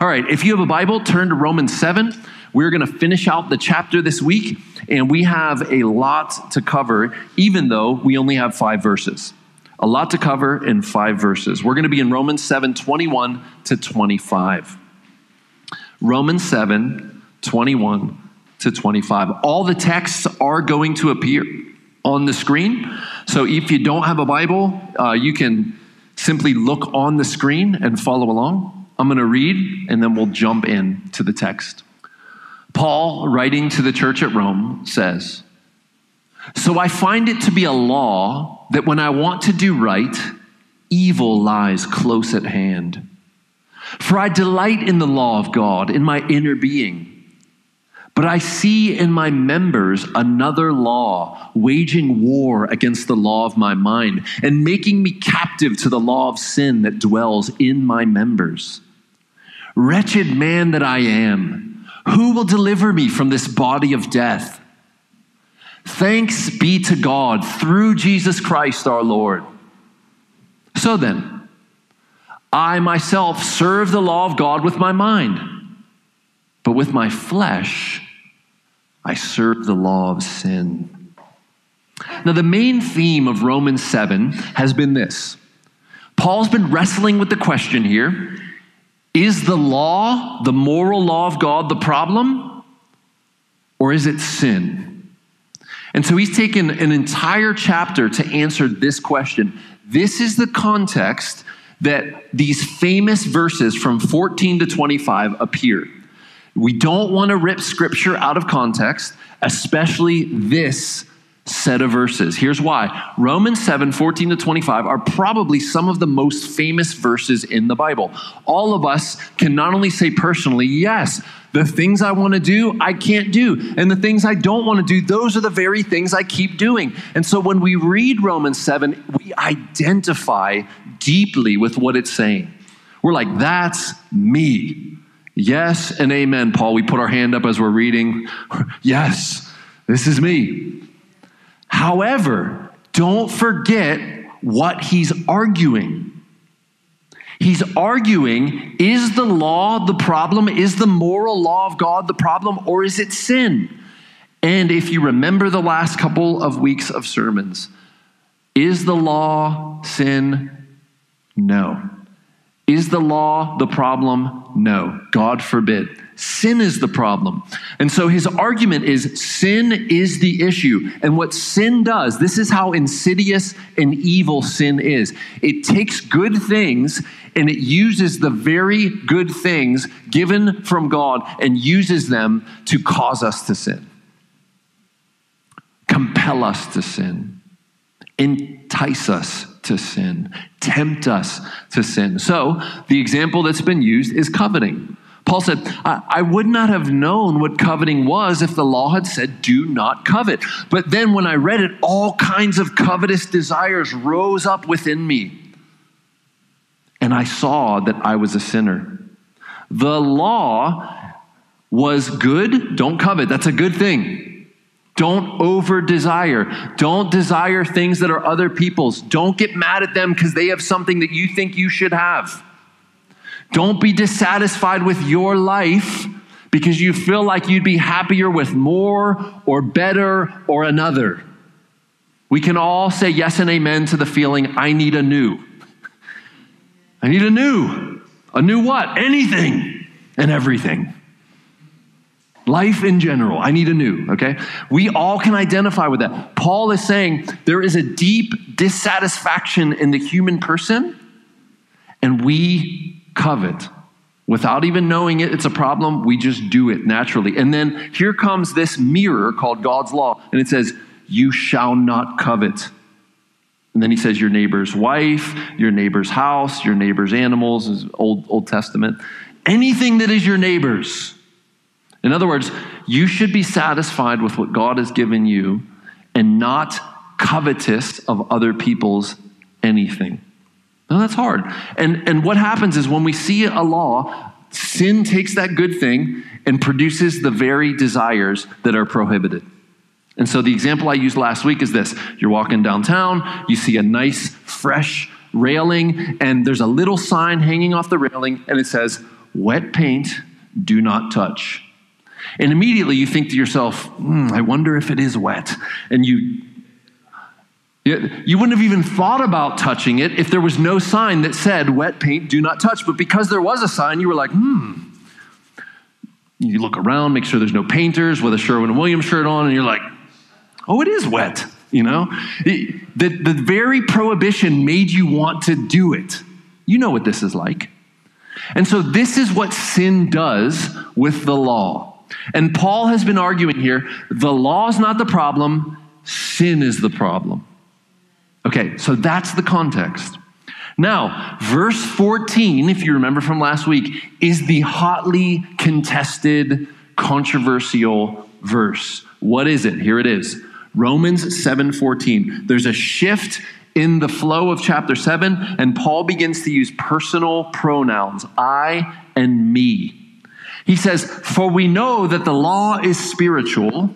All right, if you have a Bible, turn to Romans 7. We're going to finish out the chapter this week, and we have a lot to cover, even though we only have 5 verses. A lot to cover in 5 verses. We're going to be in Romans 7, 21 to 25. Romans 7, 21 to 25. All the texts are going to appear on the screen. So if you don't have a Bible, you can simply look on the screen and follow along. I'm going to read, and then we'll jump in to the text. Paul, writing to the church at Rome, says, "So I find it to be a law that when I want to do right, evil lies close at hand. For I delight in the law of God, in my inner being. But I see in my members another law, waging war against the law of my mind and making me captive to the law of sin that dwells in my members. Wretched man that I am, who will deliver me from this body of death? Thanks be to God through Jesus Christ our Lord. So then, I myself serve the law of God with my mind, but with my flesh, I serve the law of sin." Now, the main theme of Romans 7 has been this. Paul's been wrestling with the question here, is the law, the moral law of God, the problem, or is it sin? And so he's taken an entire chapter to answer this question. This is the context that these famous verses from 14 to 25 appear. We don't want to rip scripture out of context, especially this set of verses. Here's why. Romans 7, 14 to 25 are probably some of the most famous verses in the Bible. All of us can not only say personally, yes, the things I want to do, I can't do. And the things I don't want to do, those are the very things I keep doing. And so when we read Romans 7, we identify deeply with what it's saying. We're like, that's me. Yes and amen, Paul. We put our hand up as we're reading. Yes, this is me. However, don't forget what he's arguing. He's arguing, is the law the problem? Is the moral law of God the problem, or is it sin? And if you remember the last couple of weeks of sermons, is the law sin? No. Is the law the problem? No. God forbid. Sin is the problem. And so his argument is sin is the issue. And what sin does, this is how insidious and evil sin is. It takes good things and it uses the very good things given from God and uses them to cause us to sin, compel us to sin, entice us to sin, tempt us to sin. So the example that's been used is coveting. Paul said, I would not have known what coveting was if the law had said, do not covet. But then when I read it, all kinds of covetous desires rose up within me. And I saw that I was a sinner. The law was good. Don't covet. That's a good thing. Don't over-desire. Don't desire things that are other people's. Don't get mad at them because they have something that you think you should have. Don't be dissatisfied with your life because you feel like you'd be happier with more or better or another. We can all say yes and amen to the feeling, I need a new. I need a new. A new what? Anything and everything. Life in general, I need a new, okay? We all can identify with that. Paul is saying there is a deep dissatisfaction in the human person, and we covet. Without even knowing it, it's a problem. We just do it naturally. And then here comes this mirror called God's law, and it says, you shall not covet. And then he says, your neighbor's wife, your neighbor's house, your neighbor's animals, is Old Testament. Anything that is your neighbor's. In other words, you should be satisfied with what God has given you and not covetous of other people's anything. No, that's hard. And what happens is when we see a law, sin takes that good thing and produces the very desires that are prohibited. And so the example I used last week is this. You're walking downtown, you see a nice, fresh railing, and there's a little sign hanging off the railing, and it says, wet paint, do not touch. And immediately you think to yourself, I wonder if it is wet. And you wouldn't have even thought about touching it if there was no sign that said, wet paint, do not touch. But because there was a sign, you were like, You look around, make sure there's no painters with a Sherwin-Williams shirt on, and you're like, oh, it is wet, you know? The very prohibition made you want to do it. You know what this is like. And so this is what sin does with the law. And Paul has been arguing here, the law is not the problem, sin is the problem. Okay, so that's the context. Now, verse 14, if you remember from last week, is the hotly contested, controversial verse. What is it? Here it is. Romans 7:14. There's a shift in the flow of chapter 7, and Paul begins to use personal pronouns, I and me. He says, for we know that the law is spiritual,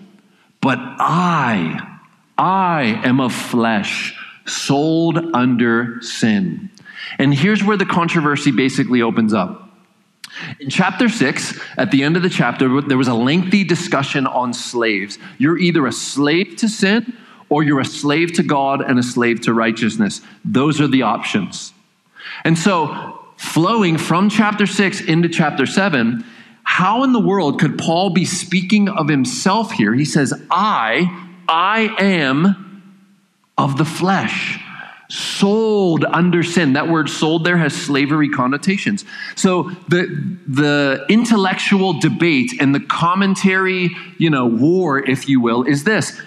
but I am of flesh, sold under sin. And here's where the controversy basically opens up. In chapter 6, at the end of the chapter, there was a lengthy discussion on slaves. You're either a slave to sin, or you're a slave to God and a slave to righteousness. Those are the options. And so, flowing from chapter 6 into chapter 7, how in the world could Paul be speaking of himself here? He says, I am of the flesh, sold under sin. That word sold there has slavery connotations. So the intellectual debate and the commentary, war, if you will, is this.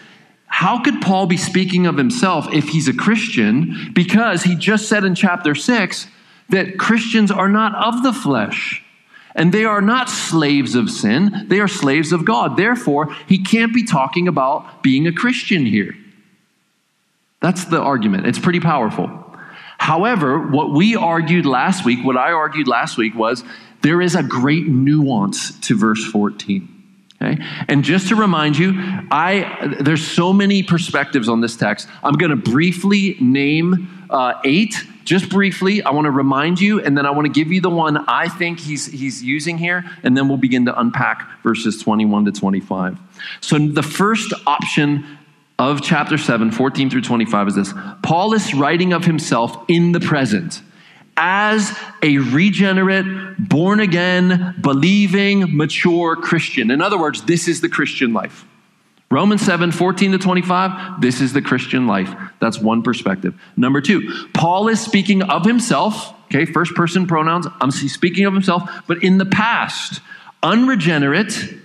How could Paul be speaking of himself if he's a Christian? Because he just said in chapter 6 that Christians are not of the flesh. And they are not slaves of sin. They are slaves of God. Therefore, he can't be talking about being a Christian here. That's the argument. It's pretty powerful. However, what I argued last week was there is a great nuance to verse 14. Okay? And just to remind you, there's so many perspectives on this text. I'm going to briefly name 8, just briefly. I want to remind you, and then I want to give you the one I think he's using here, and then we'll begin to unpack verses 21 to 25. So the first option of chapter 7, 14 through 25 is this. Paul is writing of himself in the present as a regenerate, born-again, believing, mature Christian. In other words, this is the Christian life. Romans 7, 14 to 25, this is the Christian life. That's one perspective. Number 2, Paul is speaking of himself, okay, first-person pronouns, I'm speaking of himself, but in the past, unregenerate,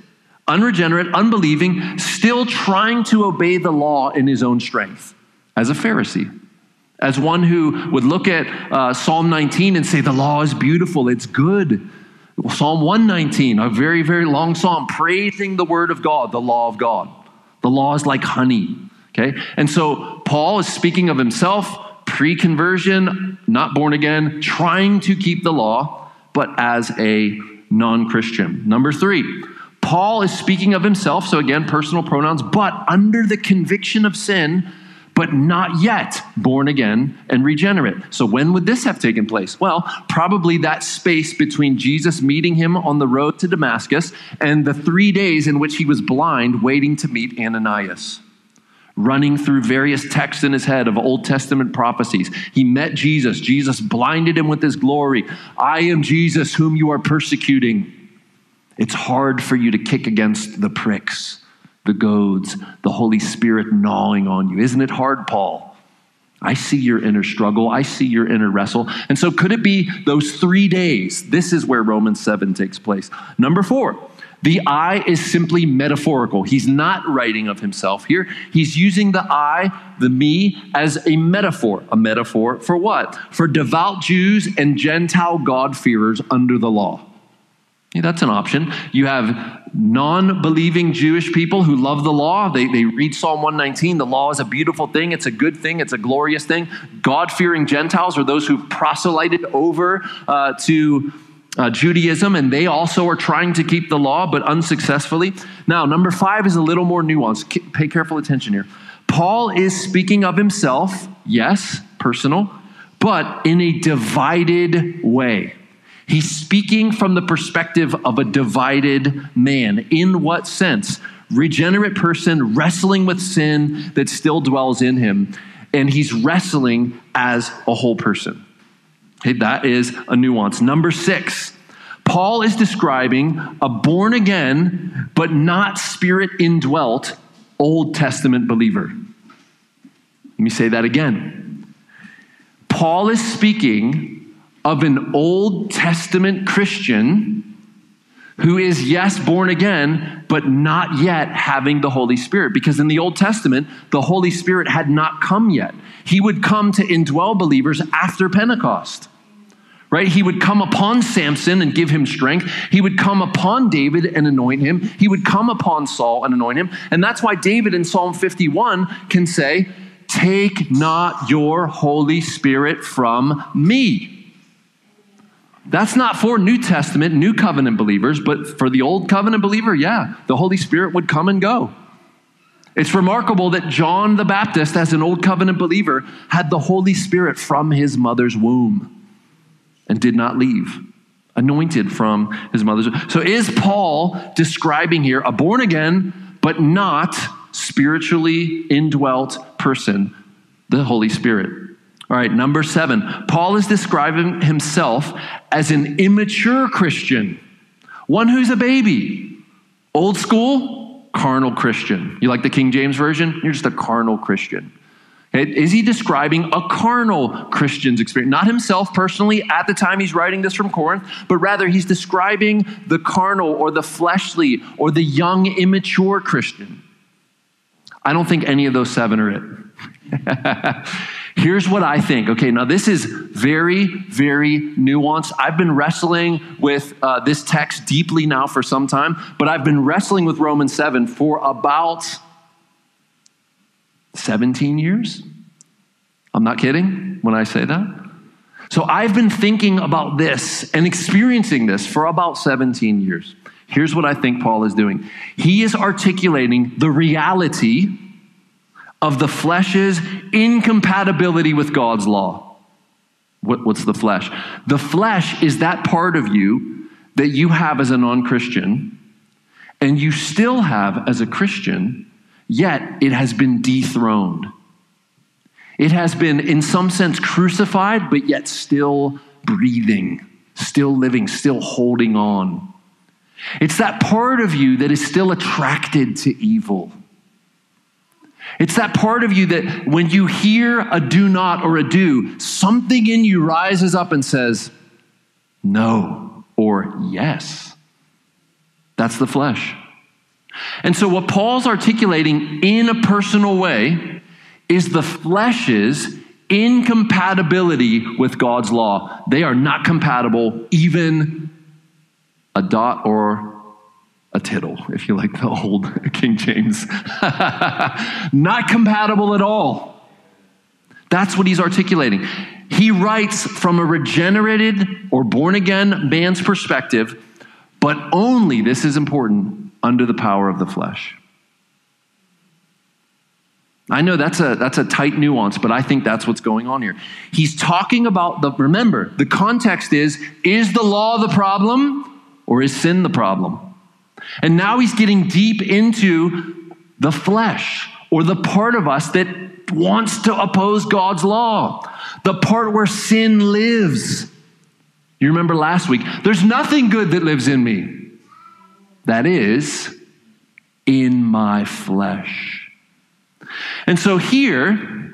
unbelieving, still trying to obey the law in his own strength as a Pharisee, as one who would look at Psalm 19 and say, the law is beautiful, it's good. Psalm 119, a very, very long psalm, praising the word of God, the law of God. The law is like honey, okay? And so Paul is speaking of himself, pre-conversion, not born again, trying to keep the law, but as a non-Christian. Number 3, Paul is speaking of himself, so again, personal pronouns, but under the conviction of sin, but not yet born again and regenerate. So when would this have taken place? Well, probably that space between Jesus meeting him on the road to Damascus and the 3 days in which he was blind waiting to meet Ananias, running through various texts in his head of Old Testament prophecies. He met Jesus. Jesus blinded him with his glory. I am Jesus whom you are persecuting. It's hard for you to kick against the pricks, the goads, the Holy Spirit gnawing on you. Isn't it hard, Paul? I see your inner struggle. I see your inner wrestle. And so could it be those 3 days? This is where Romans 7 takes place. Number 4, the I is simply metaphorical. He's not writing of himself here. He's using the I, the me, as a metaphor. A metaphor for what? For devout Jews and Gentile God-fearers under the law. Yeah, that's an option. You have non-believing Jewish people who love the law. They read Psalm 119. The law is a beautiful thing. It's a good thing. It's a glorious thing. God-fearing Gentiles are those who've proselyted over to Judaism, and they also are trying to keep the law, but unsuccessfully. Now, number 5 is a little more nuanced. Pay careful attention here. Paul is speaking of himself, yes, personal, but in a divided way. He's speaking from the perspective of a divided man. In what sense? Regenerate person wrestling with sin that still dwells in him, and he's wrestling as a whole person. Okay, that is a nuance. Number 6, Paul is describing a born again, but not spirit indwelt Old Testament believer. Let me say that again. Paul is speaking of an Old Testament Christian who is, yes, born again, but not yet having the Holy Spirit. Because in the Old Testament, the Holy Spirit had not come yet. He would come to indwell believers after Pentecost. Right? He would come upon Samson and give him strength. He would come upon David and anoint him. He would come upon Saul and anoint him. And that's why David in Psalm 51 can say, "Take not your Holy Spirit from me." That's not for New Testament, New Covenant believers, but for the Old Covenant believer, yeah, the Holy Spirit would come and go. It's remarkable that John the Baptist, as an Old Covenant believer, had the Holy Spirit from his mother's womb and did not leave, anointed from his mother's. So is Paul describing here a born again, but not spiritually indwelt person, the Holy Spirit? All right, number 7, Paul is describing himself as an immature Christian, one who's a baby, old school, carnal Christian. You like the King James Version? You're just a carnal Christian. Is he describing a carnal Christian's experience? Not himself personally at the time he's writing this from Corinth, but rather he's describing the carnal or the fleshly or the young, immature Christian. I don't think any of those 7 are it. Here's what I think. Okay, now this is very, very nuanced. I've been wrestling with this text deeply now for some time, but I've been wrestling with Romans 7 for about 17 years? I'm not kidding when I say that. So I've been thinking about this and experiencing this for about 17 years. Here's what I think Paul is doing. He is articulating the reality of the flesh's incompatibility with God's law. What's the flesh? The flesh is that part of you that you have as a non-Christian and you still have as a Christian, yet it has been dethroned. It has been, in some sense, crucified, but yet still breathing, still living, still holding on. It's that part of you that is still attracted to evil. It's that part of you that when you hear a do not or a do, something in you rises up and says, no, or yes. That's the flesh. And so what Paul's articulating in a personal way is the flesh's incompatibility with God's law. They are not compatible, even a dot or a tittle, if you like the old King James. Not compatible at all. That's what he's articulating. He writes from a regenerated or born-again man's perspective, but only, this is important, under the power of the flesh. I know that's a tight nuance, but I think that's what's going on here. He's talking about remember, the context is the law the problem or is sin the problem? And now he's getting deep into the flesh or the part of us that wants to oppose God's law, the part where sin lives. You remember last week, there's nothing good that lives in me. That is, in my flesh. And so here,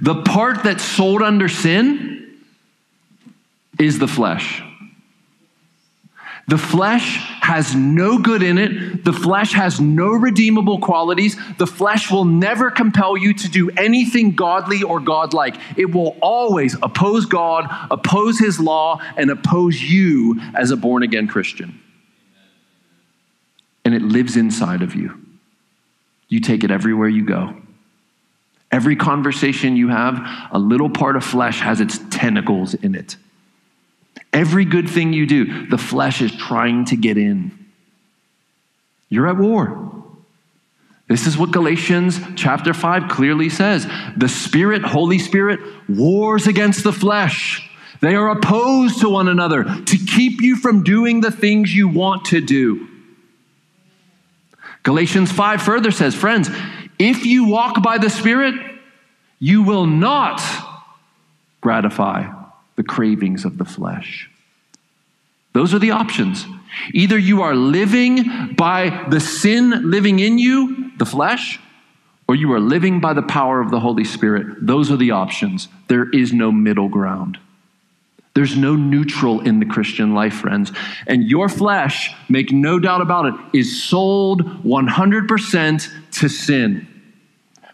the part that's sold under sin is the flesh. The flesh has no good in it. The flesh has no redeemable qualities. The flesh will never compel you to do anything godly or godlike. It will always oppose God, oppose his law, and oppose you as a born-again Christian. And it lives inside of you. You take it everywhere you go. Every conversation you have, a little part of flesh has its tentacles in it. Every good thing you do, the flesh is trying to get in. You're at war. This is what Galatians chapter 5 clearly says. The Spirit, Holy Spirit, wars against the flesh. They are opposed to one another to keep you from doing the things you want to do. Galatians 5 further says, friends, if you walk by the Spirit, you will not gratify the cravings of the flesh. Those are the options. Either you are living by the sin living in you, the flesh, or you are living by the power of the Holy Spirit. Those are the options. There is no middle ground. There's no neutral in the Christian life, friends. And your flesh, make no doubt about it, is sold 100% to sin.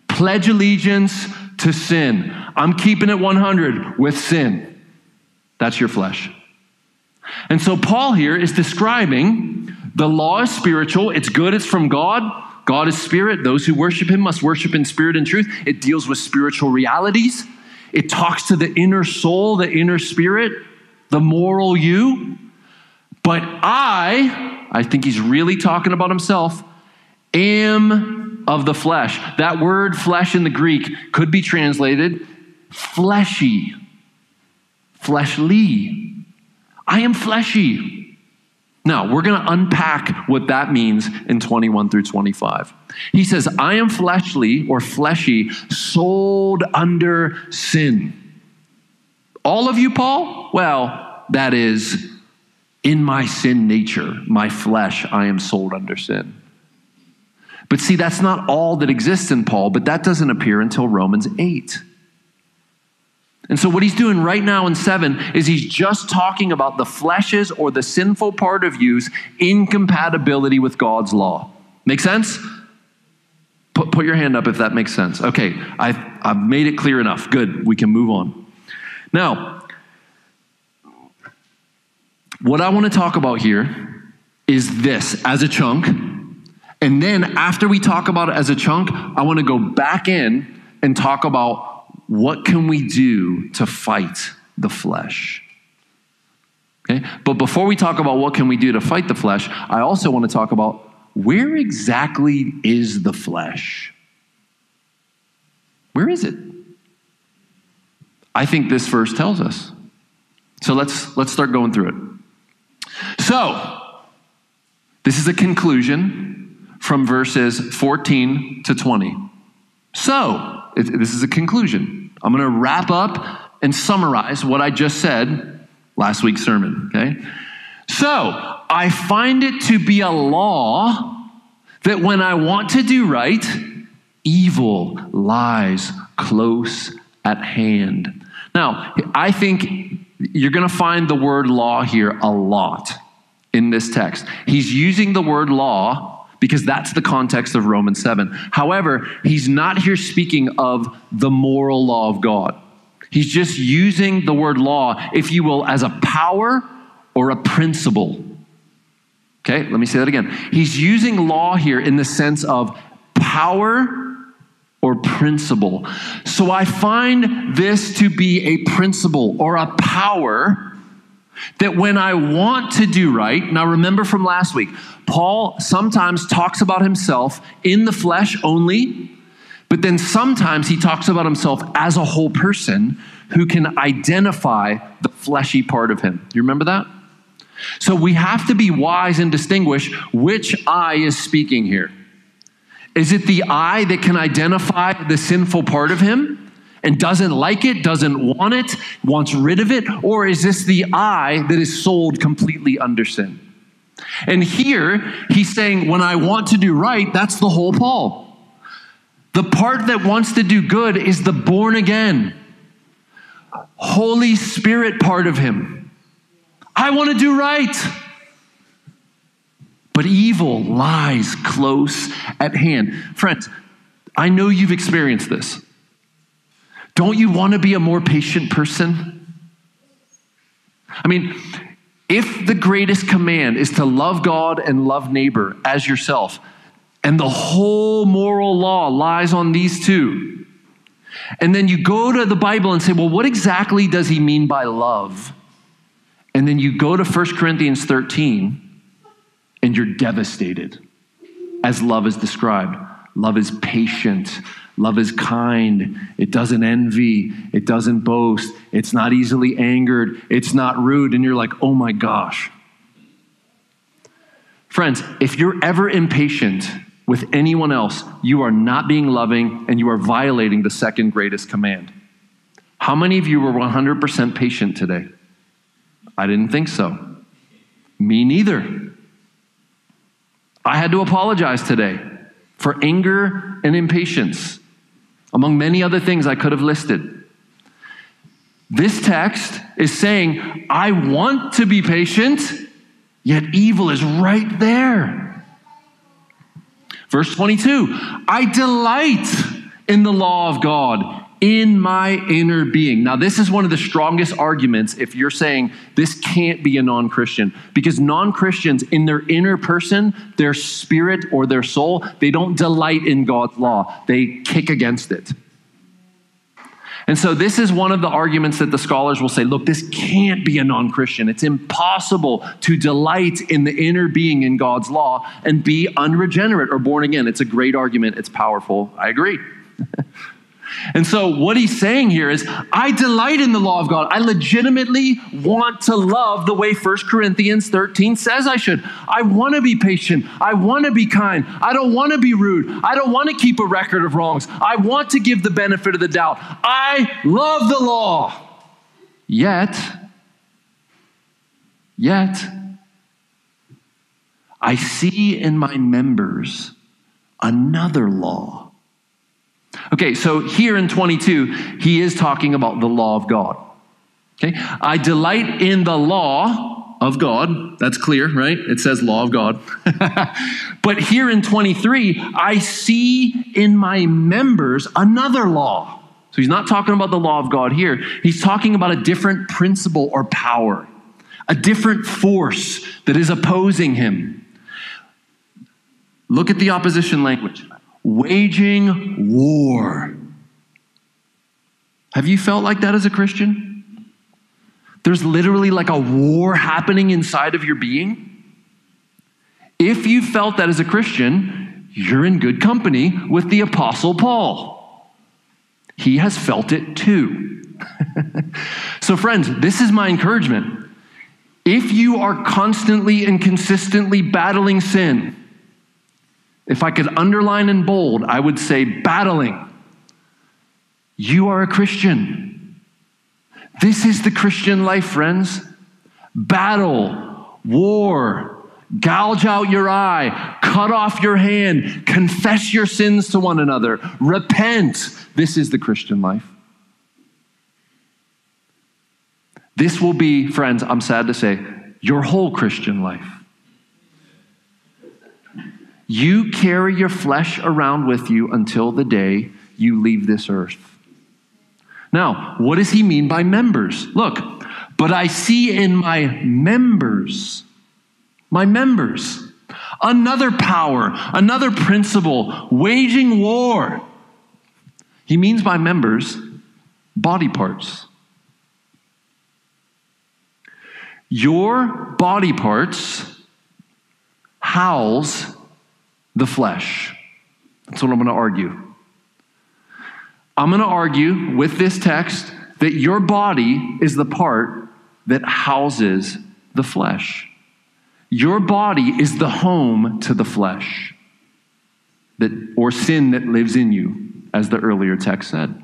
Pledge allegiance to sin. I'm keeping it 100 with sin. That's your flesh. And so Paul here is describing the law is spiritual. It's good. It's from God. God is spirit. Those who worship him must worship in spirit and truth. It deals with spiritual realities. It talks to the inner soul, the inner spirit, the moral you. But I think he's really talking about himself, am of the flesh. That word flesh in the Greek could be translated fleshy, fleshly. I am fleshy. Now, we're going to unpack what that means in 21 through 25. He says, I am fleshly or fleshy, sold under sin. All of you, Paul? Well, that is in my sin nature, my flesh, I am sold under sin. But see, that's not all that exists in Paul, but that doesn't appear until Romans 8. And so what he's doing right now in 7 is he's just talking about the flesh's or the sinful part of you's incompatibility with God's law. Make sense? Put your hand up if that makes sense. Okay, I've made it clear enough. Good, we can move on. Now, what I want to talk about here is this as a chunk. And then after we talk about it as a chunk, I want to go back in and talk about what can we do to fight the flesh? Okay? But before we talk about what can we do to fight the flesh, I also want to talk about where exactly is the flesh? Where is it? I think this verse tells us. So let's start going through it. So, this is a conclusion from verses 14 to 20. So, this is a conclusion. I'm going to wrap up and summarize what I just said last week's sermon, okay? So, I find it to be a law that when I want to do right, evil lies close at hand. Now, I think you're going to find the word law here a lot in this text. He's using the word law because that's the context of Romans 7. However, he's not here speaking of the moral law of God. He's just using the word law, if you will, as a power or a principle. Okay, let me say that again. He's using law here in the sense of power or principle. So I find this to be a principle or a power that when I want to do right, now remember from last week, Paul sometimes talks about himself in the flesh only, but then sometimes he talks about himself as a whole person who can identify the fleshy part of him. You remember that? So we have to be wise and distinguish which I is speaking here. Is it the I that can identify the sinful part of him and doesn't like it, doesn't want it, wants rid of it? Or is this the I that is sold completely under sin? And here, he's saying, when I want to do right, that's the whole Paul. The part that wants to do good is the born again, Holy Spirit part of him. I want to do right. But evil lies close at hand. Friends, I know you've experienced this. Don't you want to be a more patient person? I mean, if the greatest command is to love God and love neighbor as yourself, and the whole moral law lies on these two, and then you go to the Bible and say, well, what exactly does he mean by love? And then you go to 1 Corinthians 13, and you're devastated as love is described. Love is patient. Love is kind. It doesn't envy. It doesn't boast. It's not easily angered. It's not rude. And you're like, oh my gosh. Friends, if you're ever impatient with anyone else, you are not being loving and you are violating the second greatest command. How many of you were 100% patient today? I didn't think so. Me neither. I had to apologize today for anger and impatience, among many other things I could have listed. This text is saying, I want to be patient, yet evil is right there. Verse 22, I delight in the law of God in my inner being. Now, this is one of the strongest arguments if you're saying this can't be a non-Christian, because non-Christians in their inner person, their spirit or their soul, they don't delight in God's law. They kick against it. And so this is one of the arguments that the scholars will say, look, this can't be a non-Christian. It's impossible to delight in the inner being in God's law and be unregenerate or born again. It's a great argument. It's powerful. I agree. And so what he's saying here is, I delight in the law of God. I legitimately want to love the way 1 Corinthians 13 says I should. I want to be patient. I want to be kind. I don't want to be rude. I don't want to keep a record of wrongs. I want to give the benefit of the doubt. I love the law. Yet, I see in my members another law. Okay, so here in 22, he is talking about the law of God. Okay, I delight in the law of God. That's clear, right? It says law of God. But here in 23, I see in my members another law. So he's not talking about the law of God here. He's talking about a different principle or power, a different force that is opposing him. Look at the opposition language. Waging war. Have you felt like that as a Christian? There's literally like a war happening inside of your being. If you felt that as a Christian, you're in good company with the Apostle Paul. He has felt it too. So friends, this is my encouragement. If you are constantly and consistently battling sin, if I could underline in bold, I would say battling. You are a Christian. This is the Christian life, friends. Battle, war, gouge out your eye, cut off your hand, confess your sins to one another, repent. This is the Christian life. This will be, friends, I'm sad to say, your whole Christian life. You carry your flesh around with you until the day you leave this earth. Now, what does he mean by members? Look, but I see in my members, another power, another principle, waging war. He means by members, body parts. Your body parts house the flesh. That's what I'm going to argue. I'm going to argue with this text that your body is the part that houses the flesh. Your body is the home to the flesh that, or sin that lives in you, as the earlier text said.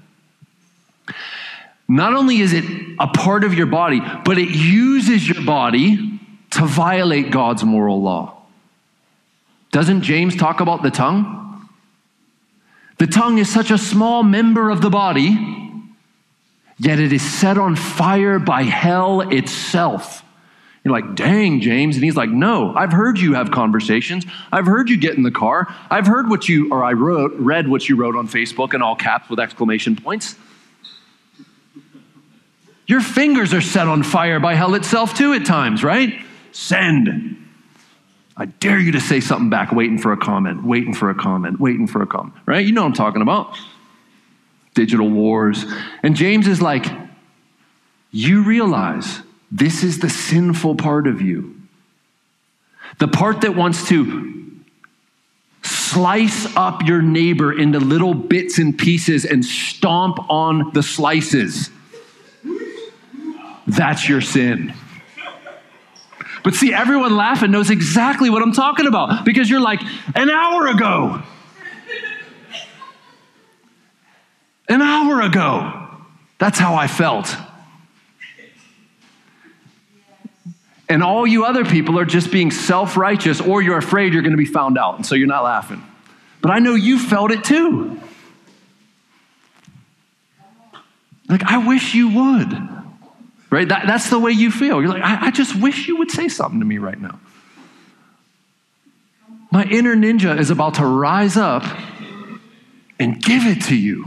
Not only is it a part of your body, but it uses your body to violate God's moral law. Doesn't James talk about the tongue? The tongue is such a small member of the body, yet it is set on fire by hell itself. You're like, dang, James. And he's like, no, I've heard you have conversations. I've heard you get in the car. I've heard what you, or I read what you wrote on Facebook in all caps with exclamation points. Your fingers are set on fire by hell itself too at times, right? Send. I dare you to say something back, waiting for a comment, right? You know what I'm talking about. Digital wars. And James is like, you realize this is the sinful part of you. The part that wants to slice up your neighbor into little bits and pieces and stomp on the slices. That's your sin. But see, everyone laughing knows exactly what I'm talking about because you're like, an hour ago. That's how I felt. And all you other people are just being self-righteous, or you're afraid you're going to be found out, and so you're not laughing. But I know you felt it too. Like, I wish you would. Right? That's the way you feel. You're like, I just wish you would say something to me right now. My inner ninja is about to rise up and give it to you.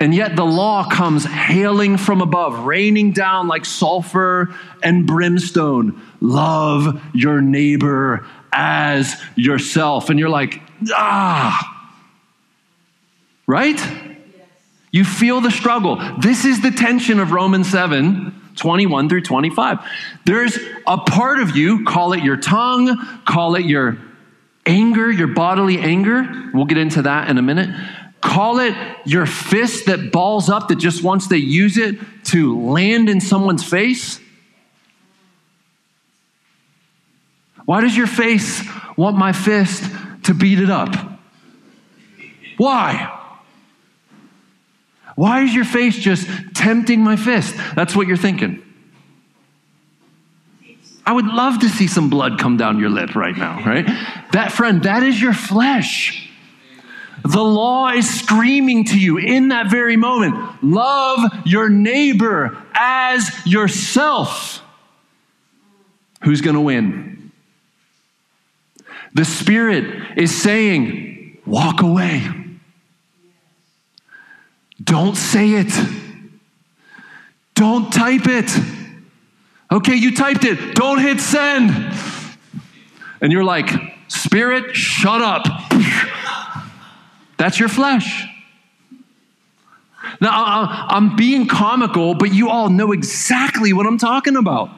And yet the law comes hailing from above, raining down like sulfur and brimstone. Love your neighbor as yourself. And you're like, right? Yes. You feel the struggle. This is the tension of Romans 7:21 through 25. There's a part of you, call it your tongue, call it your anger, your bodily anger. We'll get into that in a minute. Call it your fist that balls up, that just wants to use it to land in someone's face. Why does your face want my fist to beat it up? Why? Why is your face just tempting my fist? That's what you're thinking. I would love to see some blood come down your lip right now, right? That, friend, that is your flesh. The law is screaming to you in that very moment, love your neighbor as yourself. Who's going to win? The Spirit is saying, walk away. Don't say it. Don't type it. Okay, you typed it. Don't hit send. And you're like, Spirit, shut up. That's your flesh. Now, I'm being comical, but you all know exactly what I'm talking about.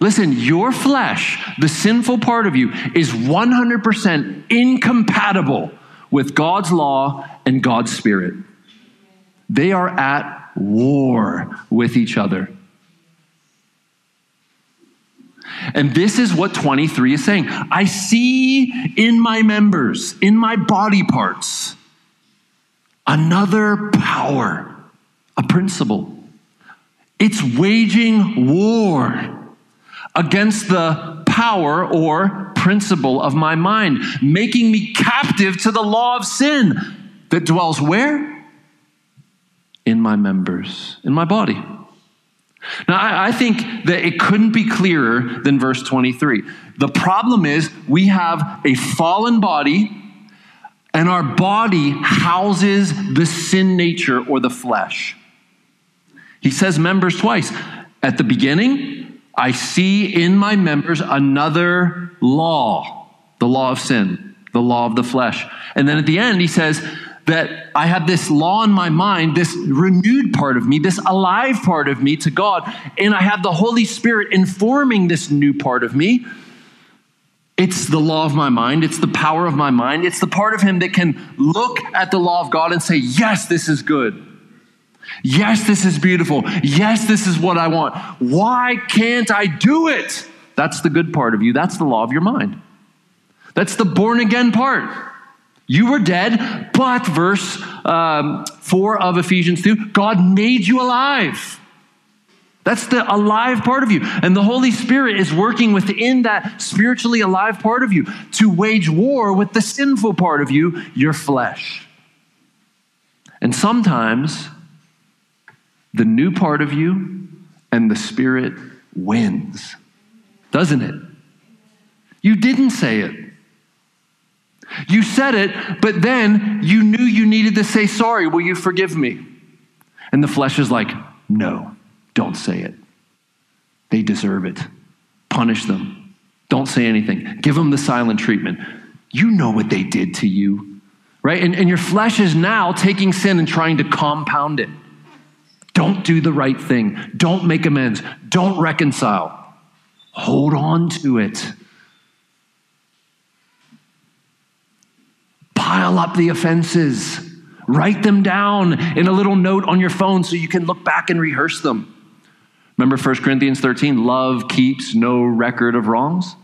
Listen, your flesh, the sinful part of you, is 100% incompatible with God's law and God's Spirit. They are at war with each other. And this is what 23 is saying. I see in my members, in my body parts, another power, a principle. It's waging war against the power or principle of my mind, making me captive to the law of sin that dwells where? In my members, in my body. Now, I think that it couldn't be clearer than verse 23. The problem is we have a fallen body, and our body houses the sin nature or the flesh. He says members twice. At the beginning, I see in my members another law, the law of sin, the law of the flesh. And then at the end, he says that I have this law in my mind, this renewed part of me, this alive part of me to God, and I have the Holy Spirit informing this new part of me. It's the law of my mind. It's the power of my mind. It's the part of him that can look at the law of God and say, yes, this is good. Yes, this is beautiful. Yes, this is what I want. Why can't I do it? That's the good part of you. That's the law of your mind. That's the born again part. You were dead, but verse 4 of Ephesians 2, God made you alive. That's the alive part of you. And the Holy Spirit is working within that spiritually alive part of you to wage war with the sinful part of you, your flesh. And sometimes the new part of you and the Spirit wins, doesn't it? You didn't say it. You said it, but then you knew you needed to say, sorry, will you forgive me? And the flesh is like, no, don't say it. They deserve it. Punish them. Don't say anything. Give them the silent treatment. You know what they did to you, right? And your flesh is now taking sin and trying to compound it. Don't do the right thing. Don't make amends. Don't reconcile. Hold on to it. Pile up the offenses. Write them down in a little note on your phone so you can look back and rehearse them. Remember 1 Corinthians 13, love keeps no record of wrongs.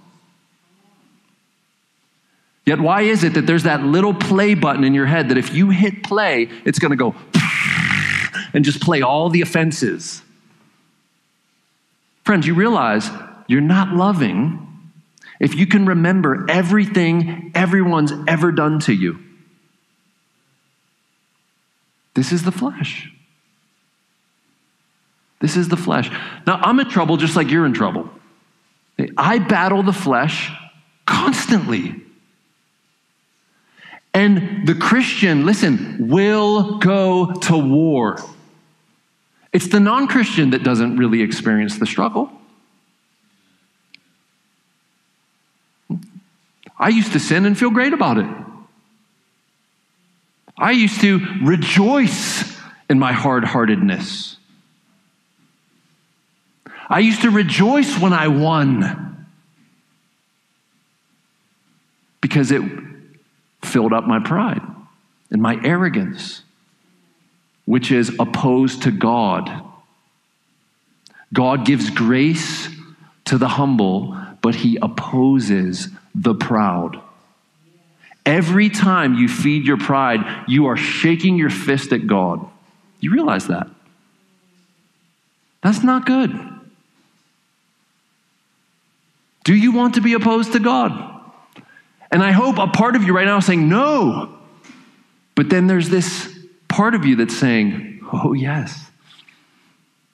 Yet why is it that there's that little play button in your head that if you hit play, it's going to go and just play all the offenses? Friends, you realize you're not loving if you can remember everything everyone's ever done to you. This is the flesh. This is the flesh. Now, I'm in trouble just like you're in trouble. I battle the flesh constantly. And the Christian, listen, will go to war. It's the non-Christian that doesn't really experience the struggle. I used to sin and feel great about it. I used to rejoice in my hard-heartedness. I used to rejoice when I won because it filled up my pride and my arrogance, which is opposed to God. God gives grace to the humble, but he opposes the proud. Every time you feed your pride, you are shaking your fist at God. You realize that? That's not good. Do you want to be opposed to God? And I hope a part of you right now is saying, no. But then there's this part of you that's saying, oh, yes.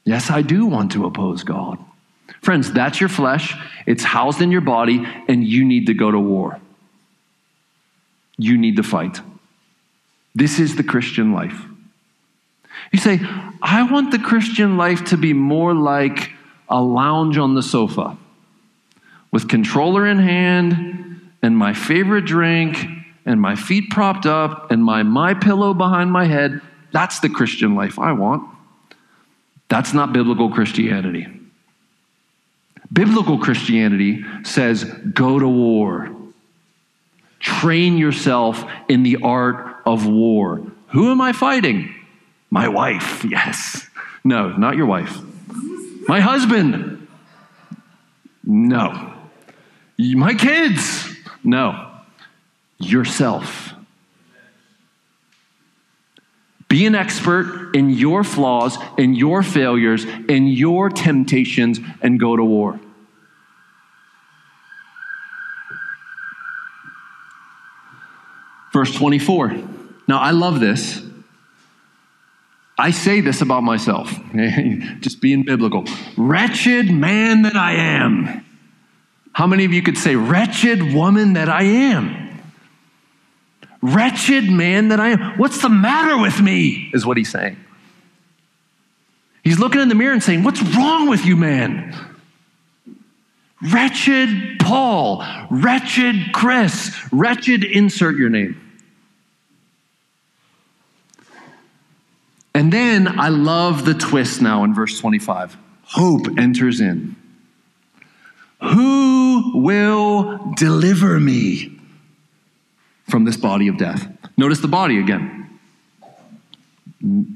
Yes, I do want to oppose God. Friends, that's your flesh. It's housed in your body, and you need to go to war. You need to fight. This is the Christian life. You say, I want the Christian life to be more like a lounge on the sofa with controller in hand, and my favorite drink, and my feet propped up, and my pillow behind my head. That's the Christian life I want. That's not biblical Christianity. Biblical Christianity says, go to war. Train yourself in the art of war. Who am I fighting? My wife, yes. No, not your wife. My husband. No. My kids. No, yourself. Be an expert in your flaws, in your failures, in your temptations, and go to war. Verse 24. Now, I love this. I say this about myself, just being biblical. Wretched man that I am. How many of you could say, wretched woman that I am? Wretched man that I am. What's the matter with me, is what he's saying. He's looking in the mirror and saying, what's wrong with you, man? Wretched Paul, wretched Chris, wretched, insert your name. And then I love the twist now in verse 25. Hope enters in. Who will deliver me from this body of death? Notice the body again.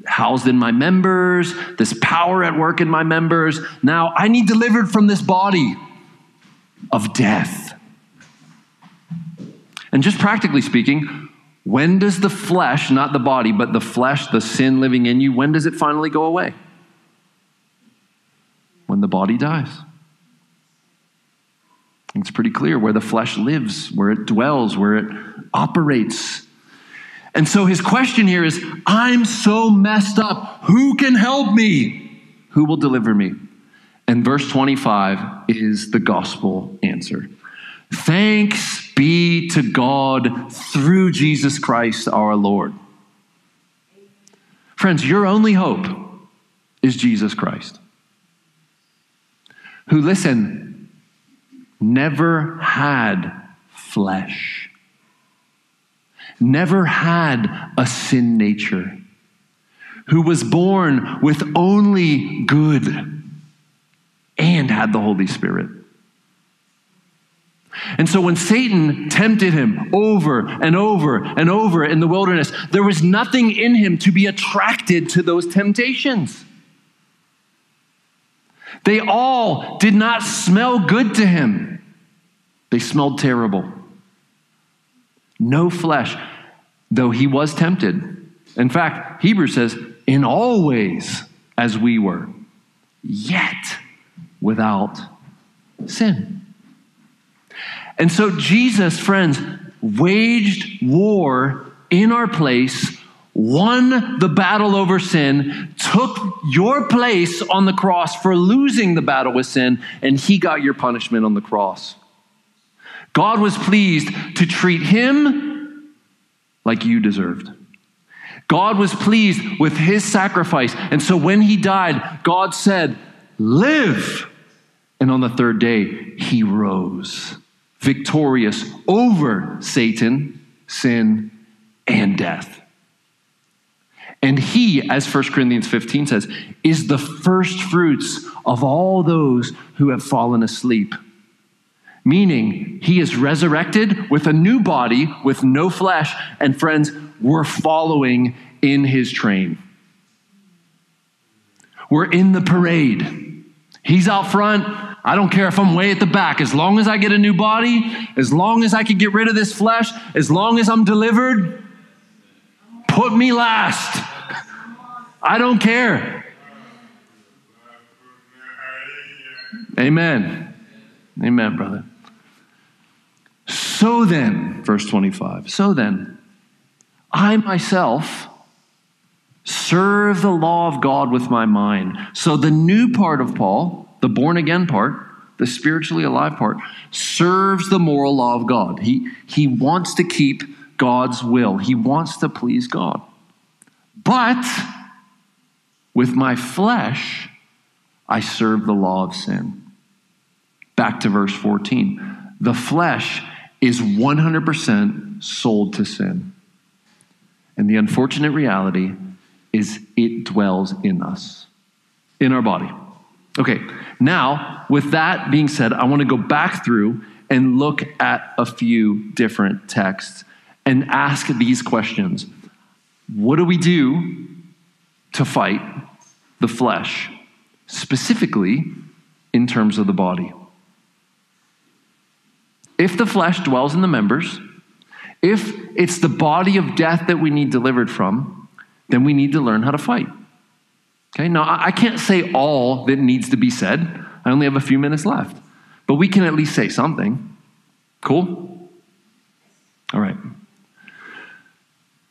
Housed in my members, this power at work in my members. Now I need delivered from this body of death. And just practically speaking, when does the flesh, not the body, but the flesh, the sin living in you, when does it finally go away? When the body dies. It's pretty clear where the flesh lives, where it dwells, where it operates. And so his question here is, I'm so messed up. Who can help me? Who will deliver me? And verse 25 is the gospel answer. Thanks be to God through Jesus Christ our Lord. Friends, your only hope is Jesus Christ. Who, listen, never had flesh, never had a sin nature, who was born with only good and had the Holy Spirit, And so when Satan tempted him over and over and over in the wilderness, there was nothing in him to be attracted to those temptations. They all did not smell good to him. They smelled terrible. No flesh, though he was tempted. In fact, Hebrews says, in all ways as we were, yet without sin. And so Jesus, friends, waged war in our place, won the battle over sin, took your place on the cross for losing the battle with sin, and he got your punishment on the cross. God was pleased to treat him like you deserved. God was pleased with his sacrifice. And so when he died, God said, live. And on the third day, he rose, victorious over Satan, sin, and death. And he, as 1 Corinthians 15 says, is the first fruits of all those who have fallen asleep. Meaning, he is resurrected with a new body, with no flesh, and friends, we're following in his train. We're in the parade. He's out front. I don't care if I'm way at the back. As long as I get a new body, as long as I can get rid of this flesh, as long as I'm delivered, put me last. I don't care. Amen. Amen, brother. So then, verse 25, so then, I myself serve the law of God with my mind. So the new part of Paul, the born again part, the spiritually alive part, serves the moral law of God. He wants to keep God's will. He wants to please God. But with my flesh, I serve the law of sin. Back to verse 14. The flesh is 100% sold to sin. And the unfortunate reality is it dwells in us, in our body. Okay, now, with that being said, I want to go back through and look at a few different texts and ask these questions. What do we do to fight the flesh, specifically in terms of the body? If the flesh dwells in the members, if it's the body of death that we need delivered from, then we need to learn how to fight. Okay, now I can't say all that needs to be said. I only have a few minutes left, but we can at least say something. Cool? All right.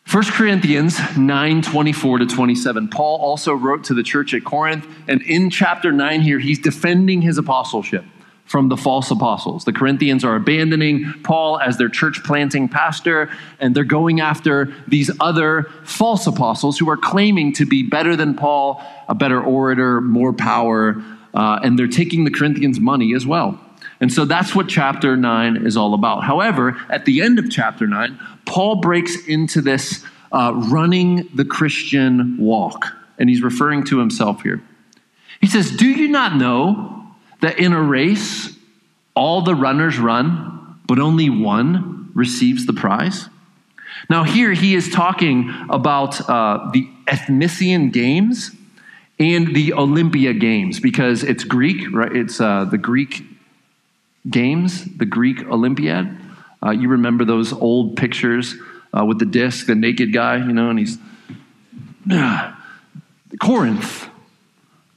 1 Corinthians 9:24-27. Paul also wrote to the church at Corinth, and in chapter 9 here, he's defending his apostleship from the false apostles. The Corinthians are abandoning Paul as their church planting pastor, and they're going after these other false apostles who are claiming to be better than Paul, a better orator, more power, and they're taking the Corinthians' money as well. And so that's what chapter 9 is all about. However, at the end of chapter 9, Paul breaks into this running the Christian walk, and he's referring to himself here. He says, do you not know that in a race, all the runners run, but only one receives the prize? Now here he is talking about the Ethmician Games and the Olympia Games, because it's Greek, right? It's the Greek Games, the Greek Olympiad. You remember those old pictures with the disc, the naked guy, you know, and he's...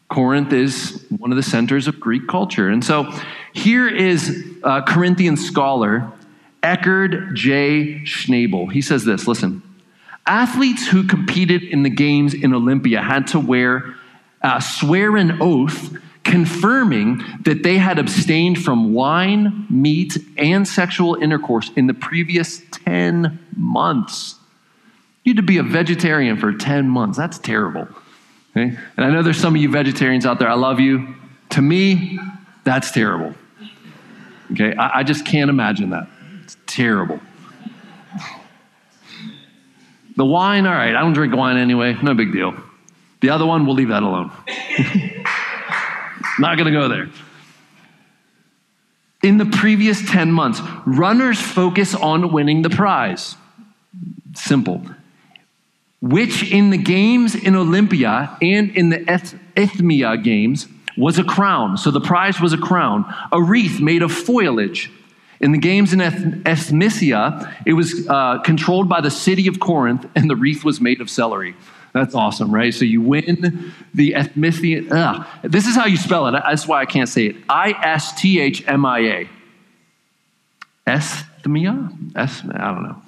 Corinth is one of the centers of Greek culture. And so here is Corinthian scholar Eckerd J. Schnabel. He says this, listen, athletes who competed in the games in Olympia had to swear an oath confirming that they had abstained from wine, meat, and sexual intercourse in the previous 10 months. You had to be a vegetarian for 10 months. That's terrible. Okay? And I know there's some of you vegetarians out there. I love you. To me, that's terrible. Okay, I just can't imagine that. It's terrible. The wine, all right. I don't drink wine anyway. No big deal. The other one, we'll leave that alone. Not going to go there. in the previous 10 months. Runners focus on winning the prize. Simple. Which in the games in Olympia and in the Ithmia games was a crown. So the prize was a crown, a wreath made of foliage. In the games in Ethmisia, it was controlled by the city of Corinth, and the wreath was made of celery. That's awesome, right? So you win the Ethmisia. This is how you spell it. That's why I can't say it. Isthmia. Ethmia? I don't know.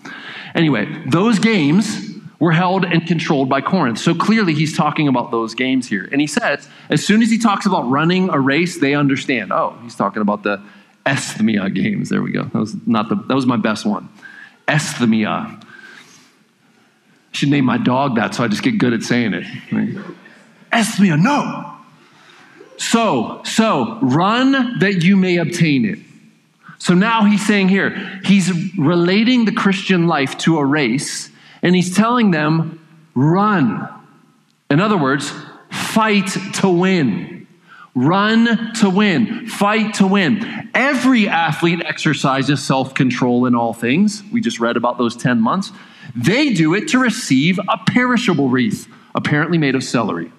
Anyway, those games were held and controlled by Corinth. So clearly he's talking about those games here. And he says, as soon as he talks about running a race, they understand. Oh, he's talking about the Ethmia games. There we go. That was my best one. Ethmia. I should name my dog that so I just get good at saying it. Ethmia, no. So run that you may obtain it. So now he's saying here, he's relating the Christian life to a race, and he's telling them, run. In other words, fight to win. Run to win. Fight to win. Every athlete exercises self-control in all things. We just read about those 10 months. They do it to receive a perishable wreath, apparently made of celery.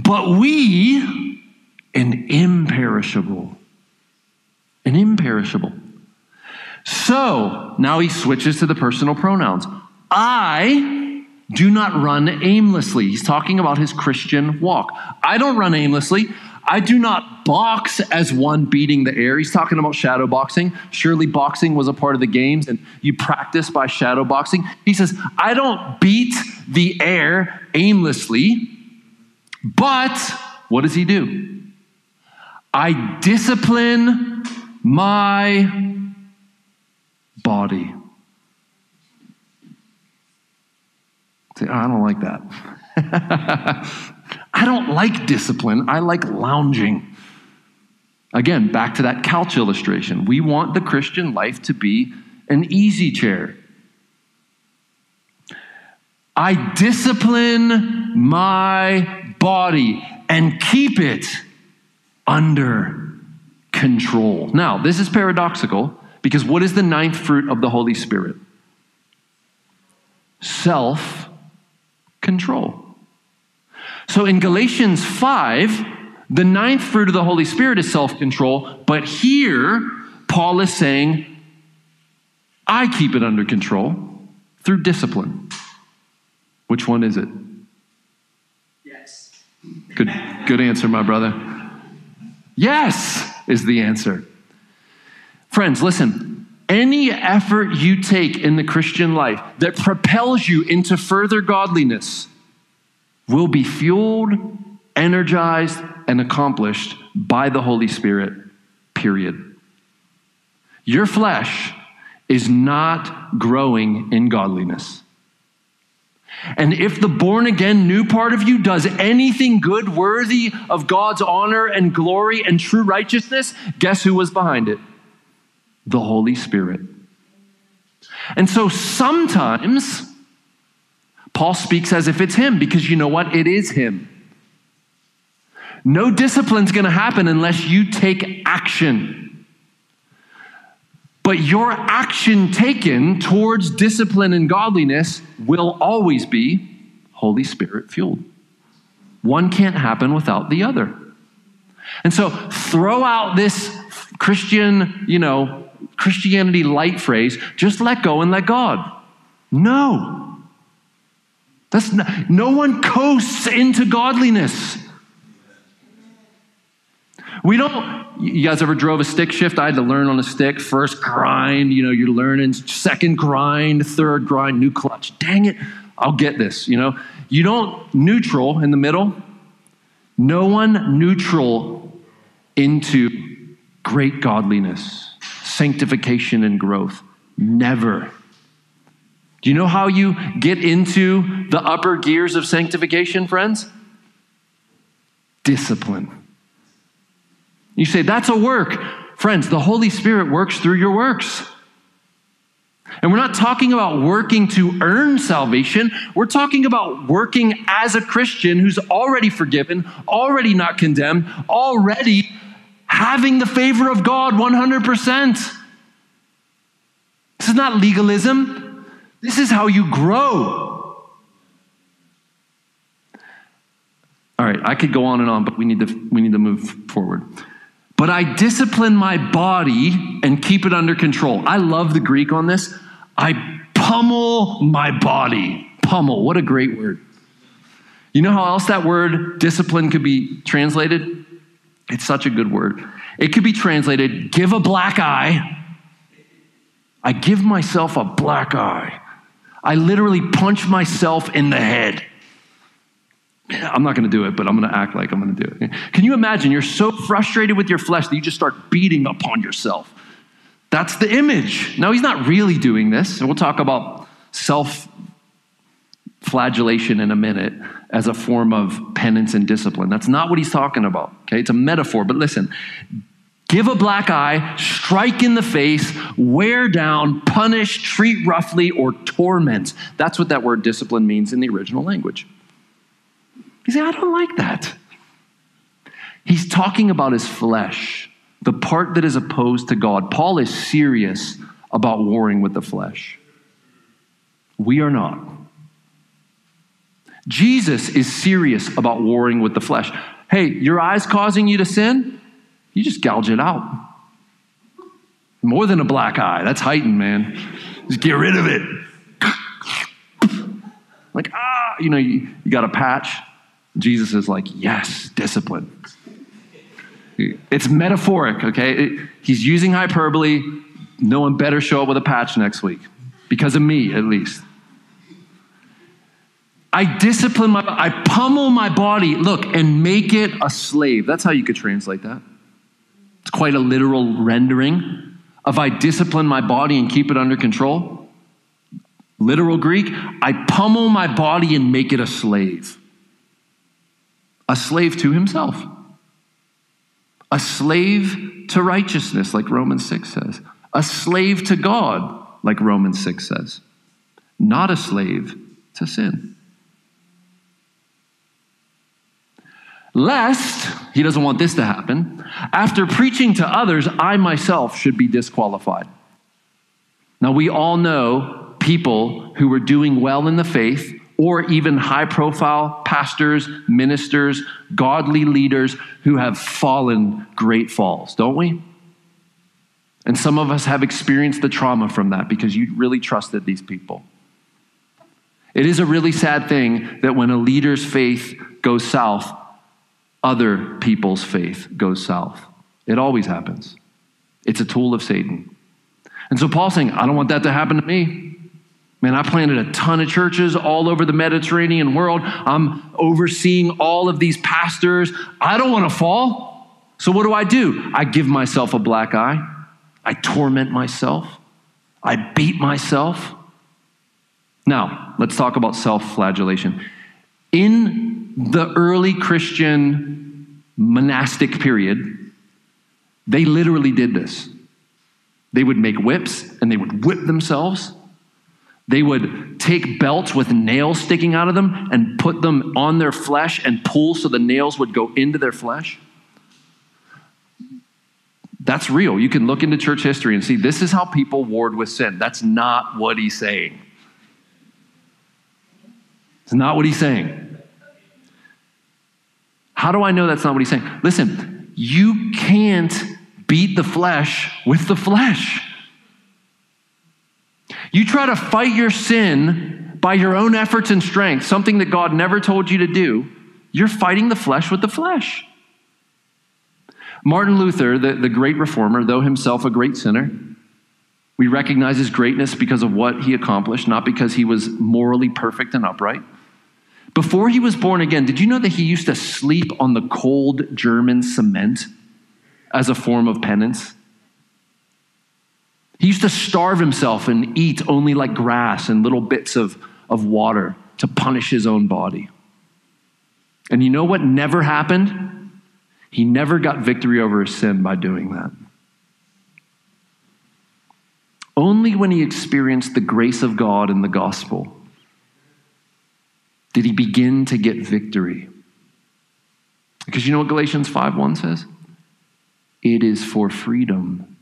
But we, an imperishable. So now he switches to the personal pronouns. I do not run aimlessly. He's talking about his Christian walk. I don't run aimlessly. I do not box as one beating the air. He's talking about shadow boxing. Surely boxing was a part of the games, and you practice by shadow boxing. He says, I don't beat the air aimlessly, but what does he do? I discipline my body. Say, I don't like that. I don't like discipline. I like lounging. Again, back to that couch illustration. We want the Christian life to be an easy chair. I discipline my body and keep it under control. Now, this is paradoxical. Because what is the ninth fruit of the Holy Spirit? Self-control. So in Galatians 5, the ninth fruit of the Holy Spirit is self-control. But here, Paul is saying, I keep it under control through discipline. Which one is it? Yes. Good answer, my brother. Yes is the answer. Friends, listen, any effort you take in the Christian life that propels you into further godliness will be fueled, energized, and accomplished by the Holy Spirit, period. Your flesh is not growing in godliness. And if the born-again new part of you does anything good worthy of God's honor and glory and true righteousness, guess who was behind it? The Holy Spirit. And so sometimes Paul speaks as if it's him, because you know what? It is him. No discipline's going to happen unless you take action. But your action taken towards discipline and godliness will always be Holy Spirit fueled. One can't happen without the other. And so throw out this Christianity light phrase, just let go and let God. No. No one coasts into godliness. You guys ever drove a stick shift? I had to learn on a stick. First grind, you're learning. Second grind, third grind, new clutch. Dang it, I'll get this, You don't neutral in the middle. No one neutral into great godliness, sanctification, and growth. Never. Do you know how you get into the upper gears of sanctification, friends? Discipline. You say, that's a work. Friends, the Holy Spirit works through your works. And we're not talking about working to earn salvation. We're talking about working as a Christian who's already forgiven, already not condemned, already having the favor of God 100%. This is not legalism. This is how you grow. All right, I could go on and on, but we need to move forward. But I discipline my body and keep it under control. I love the Greek on this. I pummel my body. Pummel, what a great word. You know how else that word discipline could be translated? It's such a good word. It could be translated, give a black eye. I give myself a black eye. I literally punch myself in the head. I'm not going to do it, but I'm going to act like I'm going to do it. Can you imagine? You're so frustrated with your flesh that you just start beating upon yourself. That's the image. No, he's not really doing this. And we'll talk about self-flagellation in a minute as a form of penance and discipline. That's not what he's talking about. Okay, it's a metaphor, but listen. Give a black eye, strike in the face, wear down, punish, treat roughly, or torment. That's what that word discipline means in the original language. You say, I don't like that. He's talking about his flesh, the part that is opposed to God. Paul is serious about warring with the flesh. We are not. Jesus is serious about warring with the flesh. Hey, your eyes causing you to sin? You just gouge it out. More than a black eye. That's heightened, man. Just get rid of it. Like, you got a patch. Jesus is like, yes, discipline. It's metaphoric, okay? He's using hyperbole. No one better show up with a patch next week. Because of me, at least. I discipline I pummel my body, look, and make it a slave. That's how you could translate that. It's quite a literal rendering of I discipline my body and keep it under control. Literal Greek, I pummel my body and make it a slave. A slave to himself. A slave to righteousness, like Romans 6 says. A slave to God, like Romans 6 says. Not a slave to sin. Lest, he doesn't want this to happen, after preaching to others, I myself should be disqualified. Now, we all know people who were doing well in the faith, or even high-profile pastors, ministers, godly leaders who have fallen great falls, don't we? And some of us have experienced the trauma from that because you really trusted these people. It is a really sad thing that when a leader's faith goes south, other people's faith goes south. It always happens. It's a tool of Satan. And so Paul's saying, I don't want that to happen to me. Man, I planted a ton of churches all over the Mediterranean world. I'm overseeing all of these pastors. I don't want to fall. So what do? I give myself a black eye. I torment myself. I beat myself. Now, let's talk about self-flagellation. In the early Christian monastic period, they literally did this. They would make whips and they would whip themselves. They would take belts with nails sticking out of them and put them on their flesh and pull so the nails would go into their flesh. That's real. You can look into church history and see this is how people warred with sin. That's not what he's saying. It's not what he's saying. How do I know that's not what he's saying? Listen, you can't beat the flesh with the flesh. You try to fight your sin by your own efforts and strength, something that God never told you to do, you're fighting the flesh with the flesh. Martin Luther, the great reformer, though himself a great sinner, we recognize his greatness because of what he accomplished, not because he was morally perfect and upright. Before he was born again, did you know that he used to sleep on the cold German cement as a form of penance? He used to starve himself and eat only like grass and little bits of water to punish his own body. And you know what never happened? He never got victory over his sin by doing that. Only when he experienced the grace of God in the gospel did he begin to get victory. Because you know what Galatians 5:1 says? It is for freedom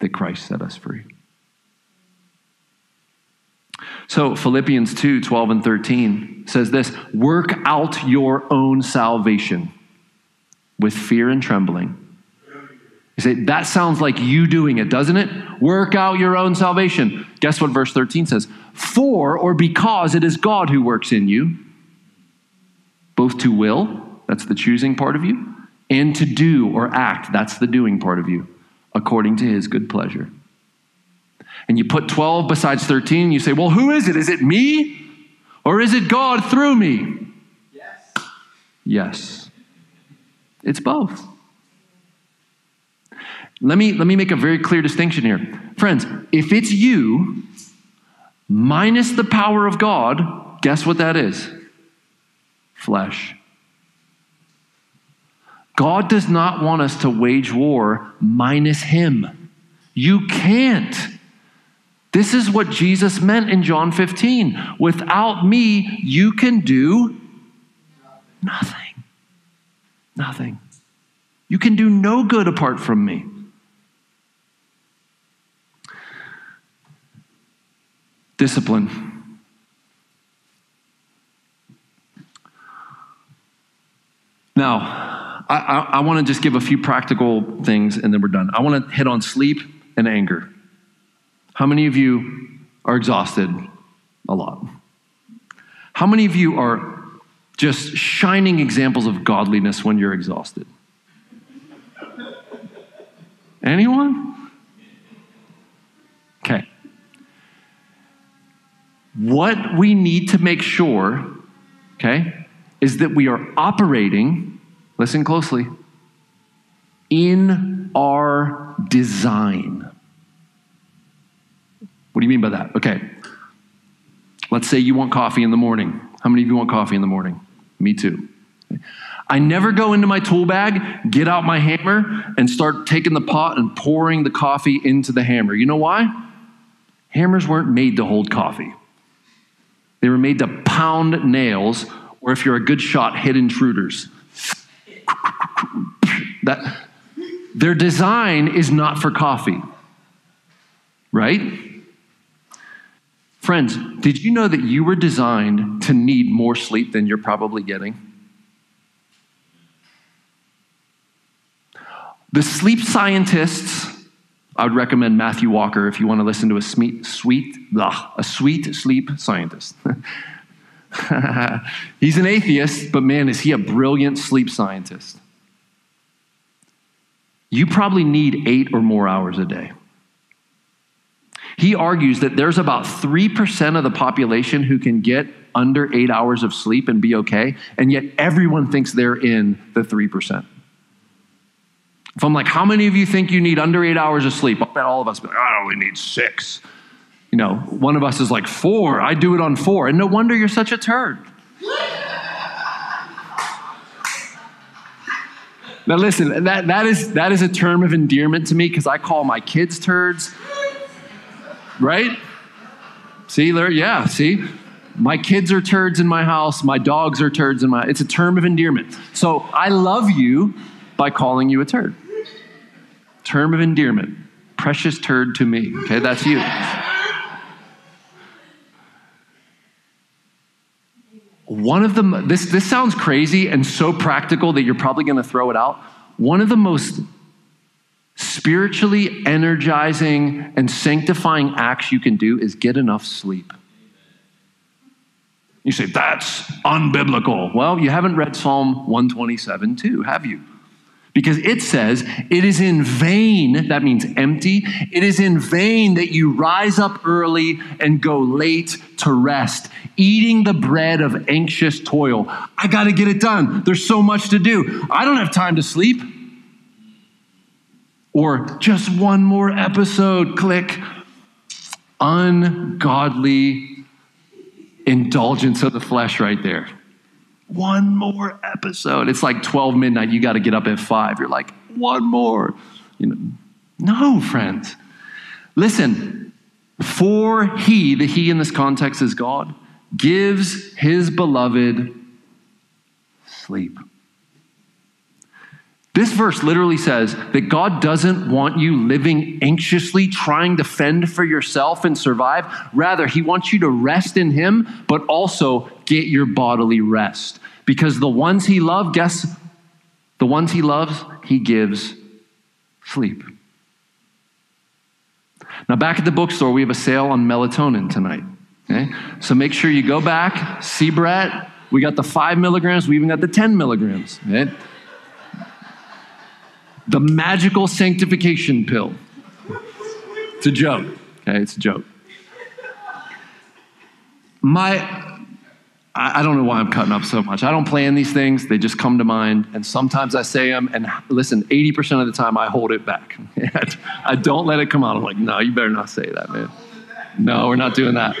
that Christ set us free. So Philippians 2:12-13 says this, work out your own salvation with fear and trembling. You say, that sounds like you doing it, doesn't it? Work out your own salvation. Guess what verse 13 says? For or because it is God who works in you, both to will, that's the choosing part of you, and to do or act, that's the doing part of you, according to his good pleasure. And you put 12 besides 13, you say, well, who is it? Is it me? Or is it God through me? Yes. Yes. It's both. Let me make a very clear distinction here. Friends, if it's you minus the power of God, guess what that is? Flesh. God does not want us to wage war minus him. You can't. This is what Jesus meant in John 15. Without me, you can do nothing. Nothing. You can do no good apart from me. Discipline. Now, I want to just give a few practical things and then we're done. I want to hit on sleep and anger. How many of you are exhausted? A lot. How many of you are just shining examples of godliness when you're exhausted? Anyone? Okay. What we need to make sure, okay, is that we are operating, listen closely, in our design. What do you mean by that? Okay. Let's say you want coffee in the morning. How many of you want coffee in the morning? Me too. Okay. I never go into my tool bag, get out my hammer, and start taking the pot and pouring the coffee into the hammer. You know why? Hammers weren't made to hold coffee. They were made to pound nails, or if you're a good shot, hit intruders. Their design is not for coffee. Right? Friends, did you know that you were designed to need more sleep than you're probably getting? The sleep scientists, I would recommend Matthew Walker if you want to listen to a sweet sleep scientist. He's an atheist, but man, is he a brilliant sleep scientist. You probably need 8 or more hours a day. He argues that there's about 3% of the population who can get under 8 hours of sleep and be okay, and yet everyone thinks they're in the 3%. If I'm like, how many of you think you need under 8 hours of sleep? I bet all of us, but I only need 6. You know, one of us is like 4. I do it on 4. And no wonder you're such a turd. Now listen, that is a term of endearment to me because I call my kids turds. Right? See, yeah, see? My kids are turds in my house. My dogs are turds in my... It's a term of endearment. So I love you by calling you a turd. Term of endearment. Precious turd to me. Okay, that's you. One of the... This sounds crazy and so practical that you're probably going to throw it out. One of the most... spiritually energizing and sanctifying acts you can do is get enough sleep. You say, that's unbiblical. Well, you haven't read Psalm 127 too, have you? Because it says, it is in vain, that means empty, it is in vain that you rise up early and go late to rest, eating the bread of anxious toil. I got to get it done. There's so much to do. I don't have time to sleep. Or just one more episode, click. Ungodly indulgence of the flesh right there. One more episode. It's like 12 midnight. You got to get up at 5. You're like, one more. You know, no, friends. Listen, for he, the he in this context is God, gives his beloved sleep. This verse literally says that God doesn't want you living anxiously, trying to fend for yourself and survive. Rather, he wants you to rest in him, but also get your bodily rest. Because the ones he loves, he gives sleep. Now, back at the bookstore, we have a sale on melatonin tonight. Okay? So make sure you go back, see Brett. We got the 5 milligrams. We even got the 10 milligrams. Okay? The magical sanctification pill. It's a joke. Okay, it's a joke. I don't know why I'm cutting up so much. I don't plan these things. They just come to mind. And sometimes I say them. And listen, 80% of the time I hold it back. I don't let it come out. I'm like, no, you better not say that, man. No, we're not doing that.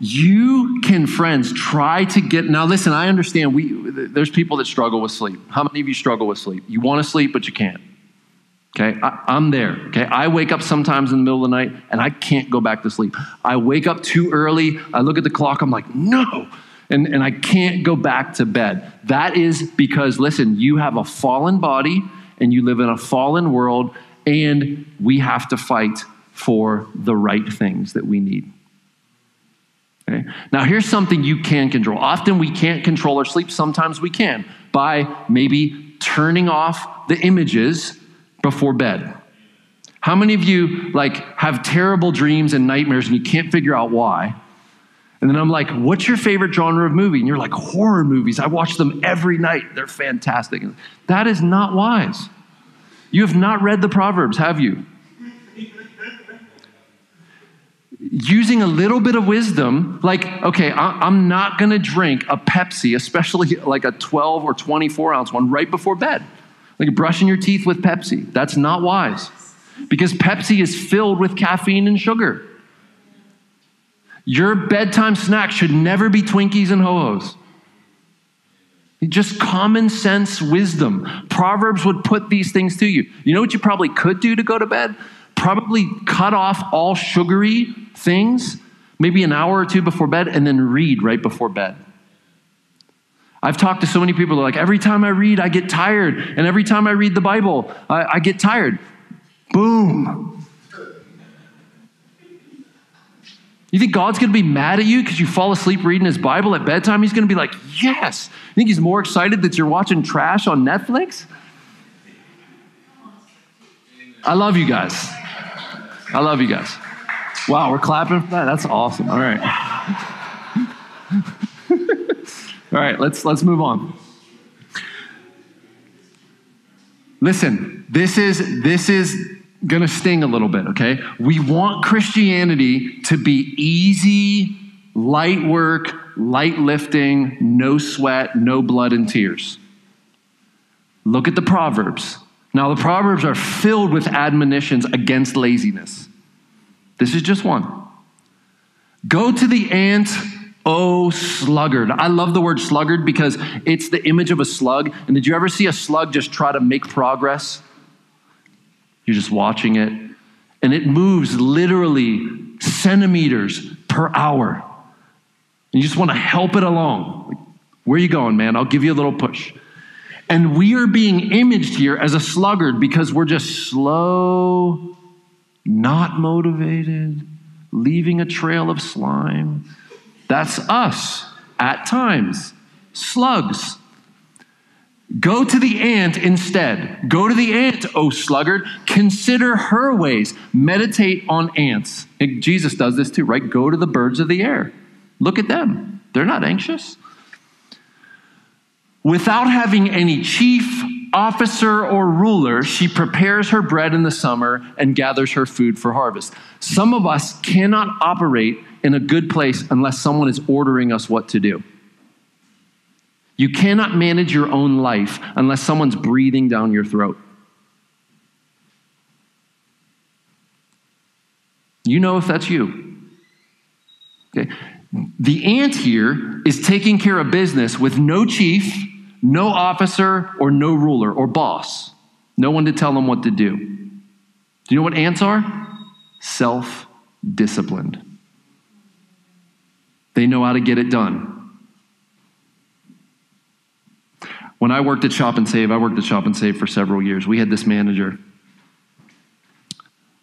You can, friends, try to get... Now, listen, I understand there's people that struggle with sleep. How many of you struggle with sleep? You want to sleep, but you can't. Okay? I'm there. Okay? I wake up sometimes in the middle of the night, and I can't go back to sleep. I wake up too early. I look at the clock. I'm like, no! And I can't go back to bed. That is because, listen, you have a fallen body, and you live in a fallen world, and we have to fight for the right things that we need. Okay. Now, here's something you can control. Often we can't control our sleep. Sometimes we can by maybe turning off the images before bed. How many of you have terrible dreams and nightmares and you can't figure out why? And then I'm like, what's your favorite genre of movie? And you're like, horror movies. I watch them every night. They're fantastic. That is not wise. You have not read the Proverbs, have you? Using a little bit of wisdom, I'm not going to drink a Pepsi, especially a 12 or 24 ounce one right before bed. Like brushing your teeth with Pepsi. That's not wise because Pepsi is filled with caffeine and sugar. Your bedtime snack should never be Twinkies and Ho-Hos. Just common sense wisdom. Proverbs would put these things to you. You know what you probably could do to go to bed? Probably cut off all sugary things, maybe an hour or two before bed, and then read right before bed. I've talked to so many people, they're like, every time I read, I get tired. And every time I read the Bible, I get tired. Boom. You think God's going to be mad at you because you fall asleep reading his Bible at bedtime? He's going to be like, yes. You think he's more excited that you're watching trash on Netflix? I love you guys. Wow, we're clapping for that? That's awesome. All right. All right, let's move on. Listen, this is going to sting a little bit, okay? We want Christianity to be easy, light work, light lifting, no sweat, no blood and tears. Look at the Proverbs. Now, the Proverbs are filled with admonitions against laziness. This is just one. Go to the ant, O sluggard. I love the word sluggard because it's the image of a slug. And did you ever see a slug just try to make progress? You're just watching it. And it moves literally centimeters per hour. And you just want to help it along. Like, where are you going, man? I'll give you a little push. And we are being imaged here as a sluggard because we're just slow, not motivated, leaving a trail of slime. That's us at times. Slugs. Go to the ant instead. Go to the ant, O sluggard. Consider her ways. Meditate on ants. And Jesus does this too, right? Go to the birds of the air. Look at them. They're not anxious. Without having any chief, officer, or ruler, she prepares her bread in the summer and gathers her food for harvest. Some of us cannot operate in a good place unless someone is ordering us what to do. You cannot manage your own life unless someone's breathing down your throat. You know if that's you. Okay. The ant here is taking care of business with no chief, no officer, or no ruler or boss. No one to tell them what to do. Do you know what ants are? Self-disciplined. They know how to get it done. When I worked at Shop and Save, I worked at Shop and Save for several years. We had this manager.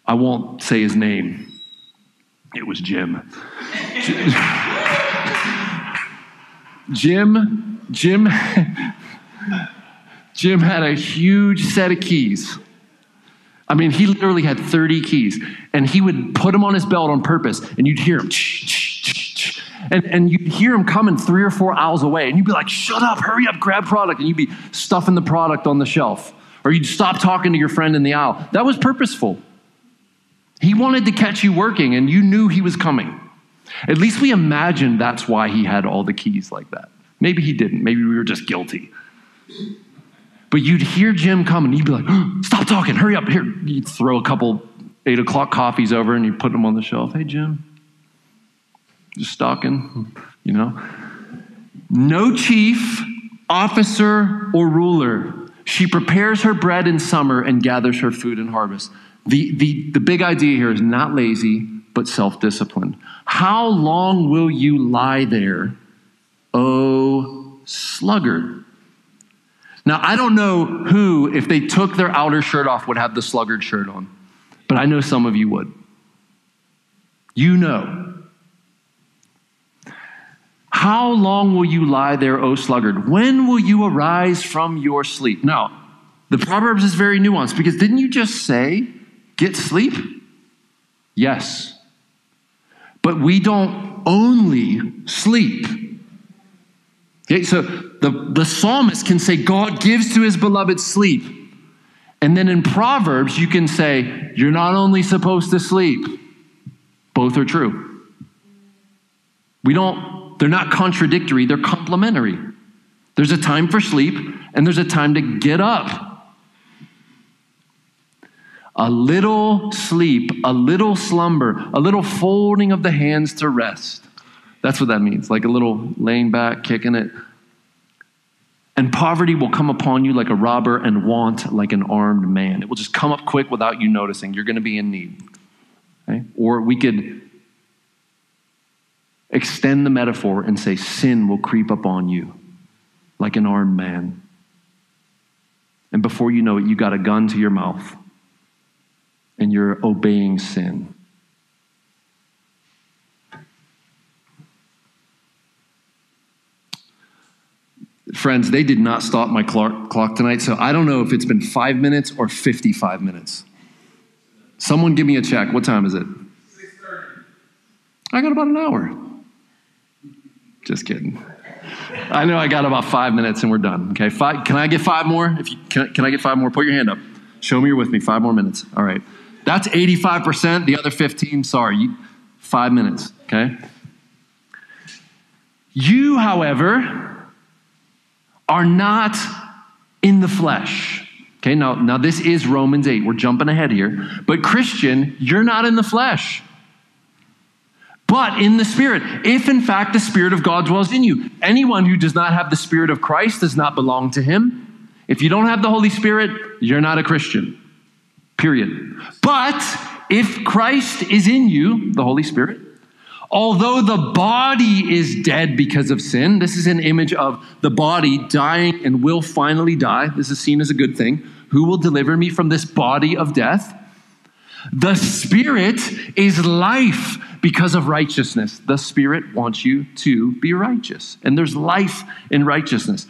I won't say his name. It was Jim. Jim had a huge set of keys. I mean, he literally had 30 keys, and he would put them on his belt on purpose, and you'd hear him, and you'd hear him coming 3 or 4 hours away, and you'd be like, shut up, hurry up, grab product, and you'd be stuffing the product on the shelf, or you'd stop talking to your friend in the aisle. That was purposeful. He wanted to catch you working, and you knew he was coming. At least we imagined that's why he had all the keys like that. Maybe he didn't. Maybe we were just guilty. But you'd hear Jim come, and you'd be like, oh, stop talking, hurry up, here. You'd throw a couple 8 o'clock coffees over, and you'd put them on the shelf. Hey, Jim, just stalking, you know. No chief, officer, or ruler. She prepares her bread in summer and gathers her food in harvest. The big idea here is not lazy, but self-discipline. How long will you lie there, oh sluggard? Now, I don't know who, if they took their outer shirt off, would have the sluggard shirt on. But I know some of you would. You know. How long will you lie there, O sluggard? When will you arise from your sleep? Now, the Proverbs is very nuanced, because didn't you just say, get sleep? Yes. But we don't only sleep. Okay, so the psalmist can say, God gives to his beloved sleep. And then in Proverbs, you can say, you're not only supposed to sleep. Both are true. They're not contradictory, they're complementary. There's a time for sleep, and there's a time to get up. A little sleep, a little slumber, a little folding of the hands to rest. That's what that means, like a little laying back, kicking it. And poverty will come upon you like a robber, and want like an armed man. It will just come up quick without you noticing. You're going to be in need. Okay? Or we could extend the metaphor and say sin will creep up on you like an armed man. And before you know it, you got a gun to your mouth. And you're obeying sin. Friends, they did not stop my clock tonight, so I don't know if it's been 5 minutes or 55 minutes. Someone give me a check. What time is it? 6:30. I got about an hour. Just kidding. I know I got about 5 minutes and we're done. Okay, can I get five more? Can I get five more? Put your hand up. Show me you're with me. 5 more minutes. All right. That's 85%. The other 15, sorry. 5 minutes, okay? You, however, are not in the flesh. Okay, now this is Romans 8. We're jumping ahead here. But Christian, you're not in the flesh, but in the Spirit. If, in fact, the Spirit of God dwells in you. Anyone who does not have the Spirit of Christ does not belong to him. If you don't have the Holy Spirit, you're not a Christian, period. But if Christ is in you, the Holy Spirit, although the body is dead because of sin, this is an image of the body dying and will finally die. This is seen as a good thing. Who will deliver me from this body of death? The Spirit is life because of righteousness. The Spirit wants you to be righteous, and there's life in righteousness.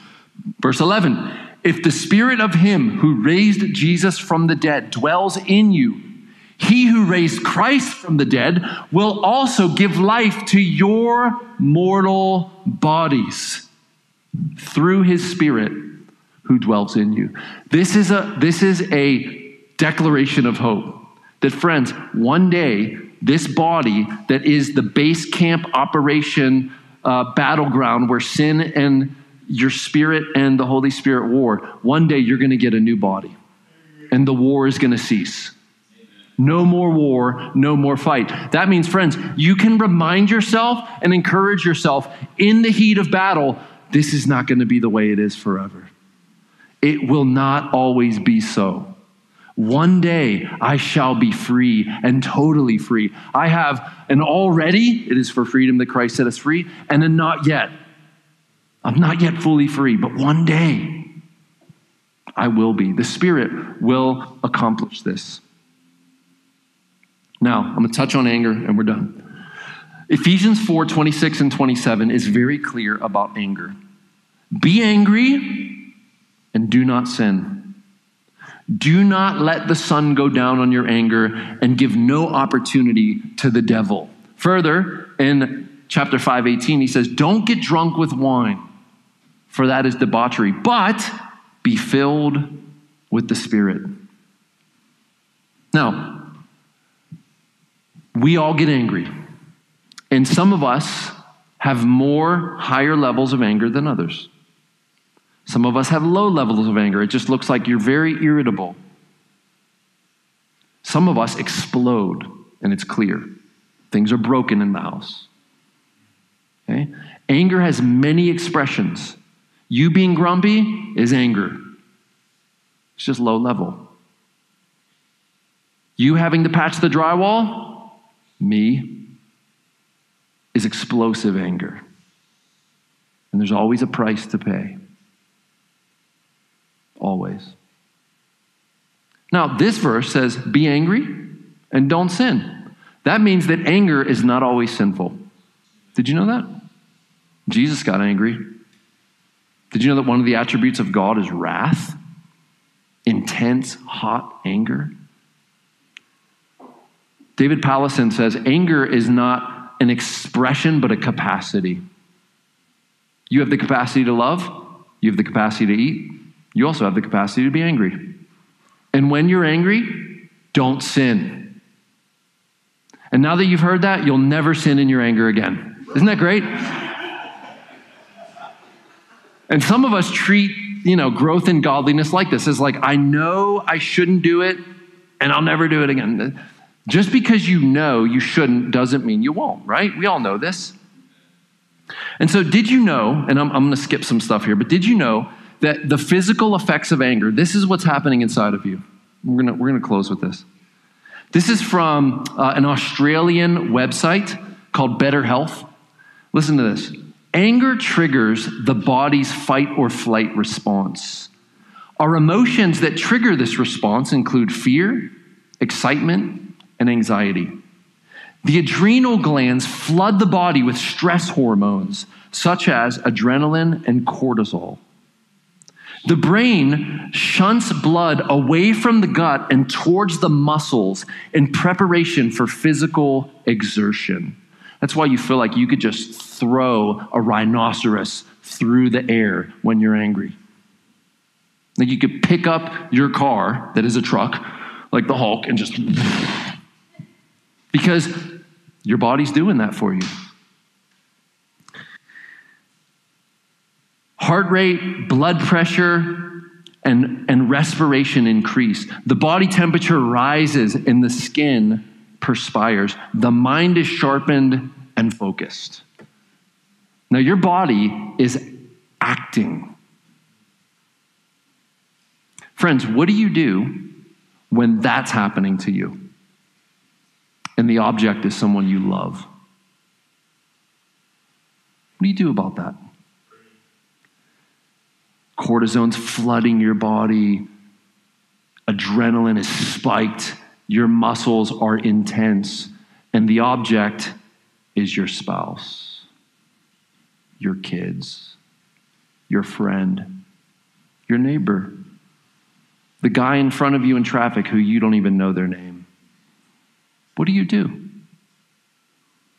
Verse 11, if the Spirit of him who raised Jesus from the dead dwells in you, he who raised Christ from the dead will also give life to your mortal bodies through his Spirit who dwells in you. This is a declaration of hope that, friends, one day this body that is the base camp operation battleground where sin and your spirit and the Holy Spirit war, one day you're going to get a new body and the war is going to cease. No more war, no more fight. That means, friends, you can remind yourself and encourage yourself in the heat of battle, this is not going to be the way it is forever. It will not always be so. One day I shall be free and totally free. I have an already, it is for freedom that Christ set us free, and a not yet. I'm not yet fully free, but one day I will be. The Spirit will accomplish this. Now, I'm going to touch on anger and we're done. Ephesians 4:26 and 27 is very clear about anger. Be angry and do not sin. Do not let the sun go down on your anger and give no opportunity to the devil. Further, in chapter 5:18, he says, don't get drunk with wine, for that is debauchery, but be filled with the Spirit. Now, we all get angry. And some of us have more higher levels of anger than others. Some of us have low levels of anger. It just looks like you're very irritable. Some of us explode, and it's clear. Things are broken in the house. Okay? Anger has many expressions. You being grumpy is anger. It's just low level. You having to patch the drywall, me, is explosive anger. And there's always a price to pay. Always. Now, this verse says, be angry and don't sin. That means that anger is not always sinful. Did you know that? Jesus got angry. Did you know that one of the attributes of God is wrath? Intense, hot anger? David Pallison says, anger is not an expression, but a capacity. You have the capacity to love. You have the capacity to eat. You also have the capacity to be angry. And when you're angry, don't sin. And now that you've heard that, you'll never sin in your anger again. Isn't that great? And some of us treat, growth in godliness like this. It's like, I know I shouldn't do it, and I'll never do it again. Just because you know you shouldn't doesn't mean you won't, right? We all know this. And so did you know, and I'm going to skip some stuff here, but did you know that the physical effects of anger, this is what's happening inside of you. We're going to close with this. This is from an Australian website called Better Health. Listen to this. Anger triggers the body's fight or flight response. Our emotions that trigger this response include fear, excitement, and anxiety. The adrenal glands flood the body with stress hormones, such as adrenaline and cortisol. The brain shunts blood away from the gut and towards the muscles in preparation for physical exertion. That's why you feel like you could just throw a rhinoceros through the air when you're angry. Like you could pick up your car, that is a truck, like the Hulk, and just... because your body's doing that for you. Heart rate, blood pressure, and respiration increase. The body temperature rises and the skin perspires. The mind is sharpened and focused. Now your body is acting. Friends, what do you do when that's happening to you? And the object is someone you love. What do you do about that? Cortisone's flooding your body. Adrenaline is spiked. Your muscles are intense. And the object is your spouse, your kids, your friend, your neighbor, the guy in front of you in traffic who you don't even know their name. What do you do?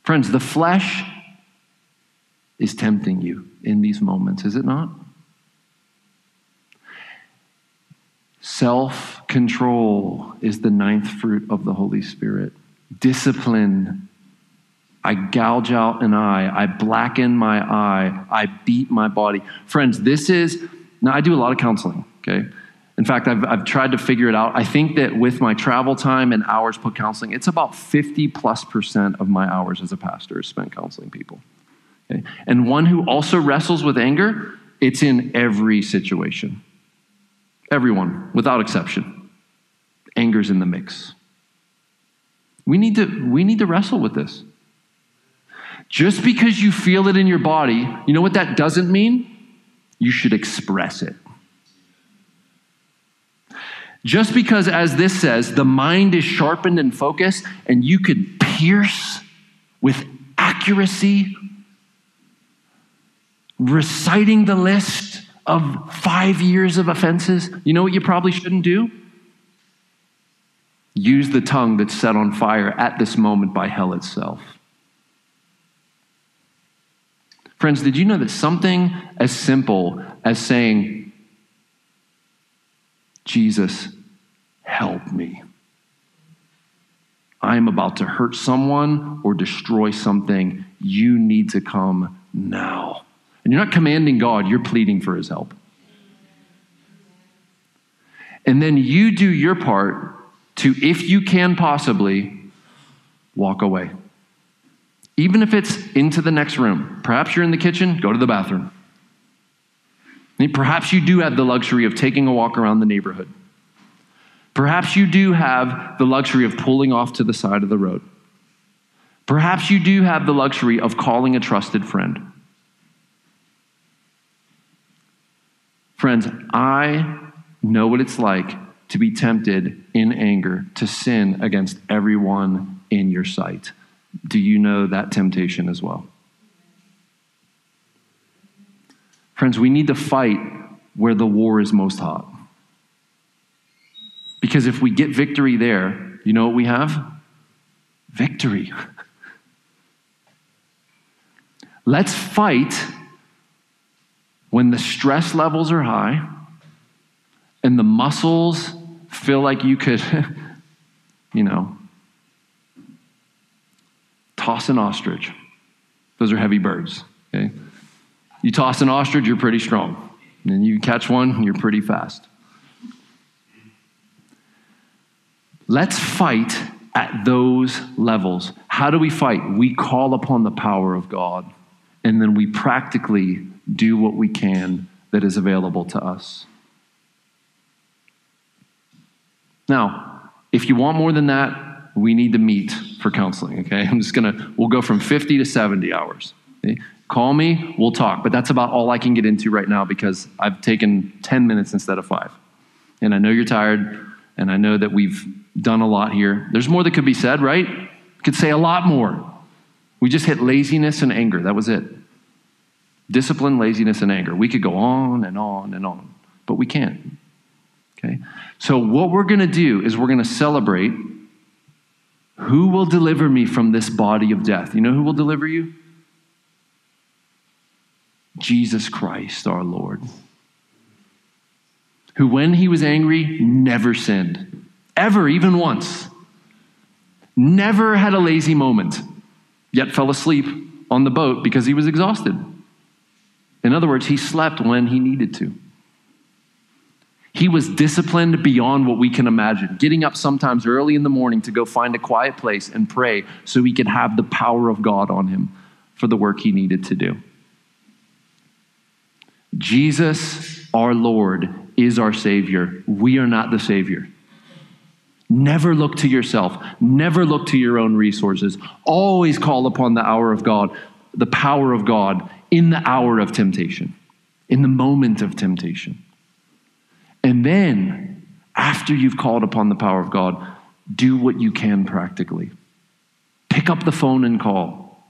Friends, the flesh is tempting you in these moments, is it not? Self-control is the 9th fruit of the Holy Spirit. Discipline. I gouge out an eye. I blacken my eye. I beat my body. Friends, now I do a lot of counseling, okay? In fact, I've tried to figure it out. I think that with my travel time and hours put counseling, it's about 50+% of my hours as a pastor is spent counseling people. Okay? And one who also wrestles with anger, it's in every situation. Everyone, without exception. Anger's in the mix. We need to wrestle with this. Just because you feel it in your body, you know what that doesn't mean? You should express it. Just because, as this says, the mind is sharpened and focused, and you could pierce with accuracy, reciting the list of 5 years of offenses, you know what you probably shouldn't do? Use the tongue that's set on fire at this moment by hell itself. Friends, did you know that something as simple as saying, Jesus, help me. I'm about to hurt someone or destroy something. You need to come now. And you're not commanding God, you're pleading for his help. And then you do your part to, if you can possibly, walk away. Even if it's into the next room. Perhaps you're in the kitchen, go to the bathroom. And perhaps you do have the luxury of taking a walk around the neighborhood. Perhaps you do have the luxury of pulling off to the side of the road. Perhaps you do have the luxury of calling a trusted friend. Friends, I know what it's like to be tempted in anger to sin against everyone in your sight. Do you know that temptation as well? Friends, we need to fight where the war is most hot. Because if we get victory there, you know what we have? Victory. Let's fight when the stress levels are high and the muscles feel like you could, toss an ostrich. Those are heavy birds, okay? You toss an ostrich, you're pretty strong. And you catch one, you're pretty fast. Let's fight at those levels. How do we fight? We call upon the power of God, and then we practically do what we can that is available to us. Now, if you want more than that, we need to meet for counseling, okay? We'll go from 50 to 70 hours. Okay? Call me, we'll talk, but that's about all I can get into right now because I've taken 10 minutes instead of 5. And I know you're tired, and I know that we've done a lot here. There's more that could be said, right? We could say a lot more. We just hit laziness and anger. That was it. Discipline, laziness, and anger. We could go on and on and on, but we can't, okay? So what we're going to do is we're going to celebrate who will deliver me from this body of death. You know who will deliver you? Jesus Christ, our Lord, who when he was angry, never sinned, ever, even once. Never had a lazy moment, yet fell asleep on the boat because he was exhausted. In other words, he slept when he needed to. He was disciplined beyond what we can imagine, getting up sometimes early in the morning to go find a quiet place and pray so he could have the power of God on him for the work he needed to do. Jesus, our Lord, is our Savior. We are not the Savior. Never look to yourself. Never look to your own resources. Always call upon the hour of God, the power of God, in the hour of temptation, in the moment of temptation. And then, after you've called upon the power of God, do what you can practically. Pick up the phone and call.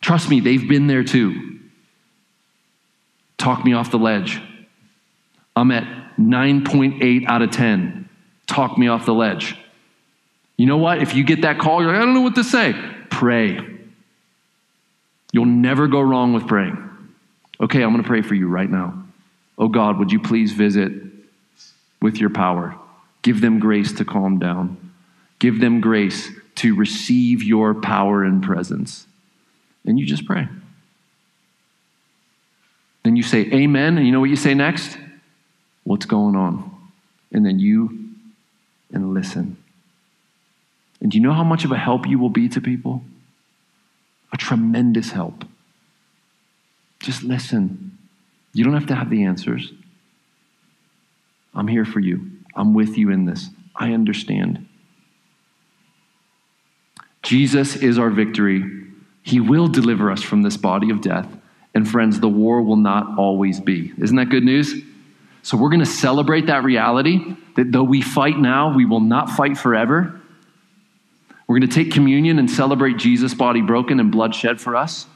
Trust me, they've been there too. Talk me off the ledge. I'm at 9.8 out of 10. Talk me off the ledge. You know what? If you get that call, you're like, I don't know what to say. Pray. You'll never go wrong with praying. Okay, I'm going to pray for you right now. Oh God, would you please visit with your power? Give them grace to calm down. Give them grace to receive your power and presence. And you just pray. Then you say amen, and you know what you say next? What's going on? And then you listen. And do you know how much of a help you will be to people? A tremendous help. Just listen. You don't have to have the answers. I'm here for you. I'm with you in this. I understand. Jesus is our victory. He will deliver us from this body of death. And friends, the war will not always be. Isn't that good news? So we're going to celebrate that reality, that though we fight now, we will not fight forever. We're going to take communion and celebrate Jesus' body broken and blood shed for us.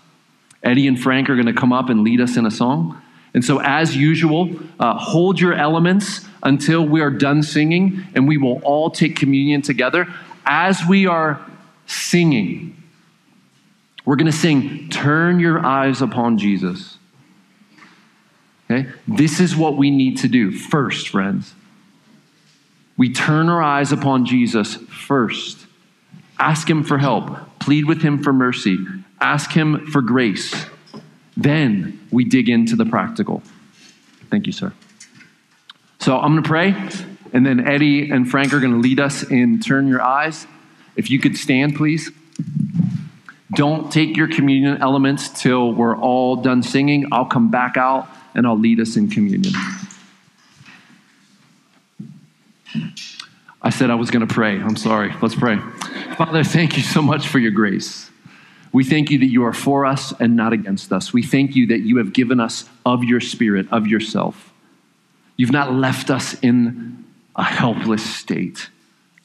Eddie and Frank are going to come up and lead us in a song. And so as usual, hold your elements until we are done singing, and we will all take communion together. As we are singing, we're going to sing, "Turn your eyes upon Jesus." Okay? This is what we need to do first, friends. We turn our eyes upon Jesus first. Ask him for help. Plead with him for mercy. Ask him for grace. Then we dig into the practical. Thank you, sir. So I'm going to pray, and then Eddie and Frank are going to lead us in Turn Your Eyes. If you could stand, please. Don't take your communion elements till we're all done singing. I'll come back out, and I'll lead us in communion. I said I was going to pray. I'm sorry. Let's pray. Father, thank you so much for your grace. We thank you that you are for us and not against us. We thank you that you have given us of your spirit, of yourself. You've not left us in a helpless state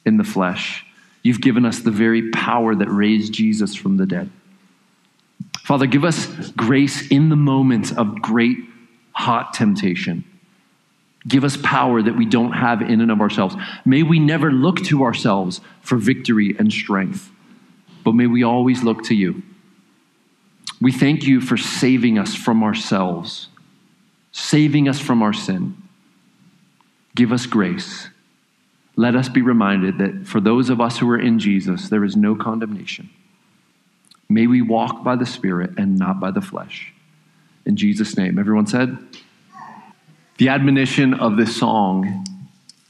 in the flesh. You've given us the very power that raised Jesus from the dead. Father, give us grace in the moments of great, hot temptation. Give us power that we don't have in and of ourselves. May we never look to ourselves for victory and strength, but may we always look to you. We thank you for saving us from ourselves, saving us from our sin. Give us grace. Let us be reminded that for those of us who are in Jesus, there is no condemnation. May we walk by the Spirit and not by the flesh. In Jesus' name, everyone said? The admonition of this song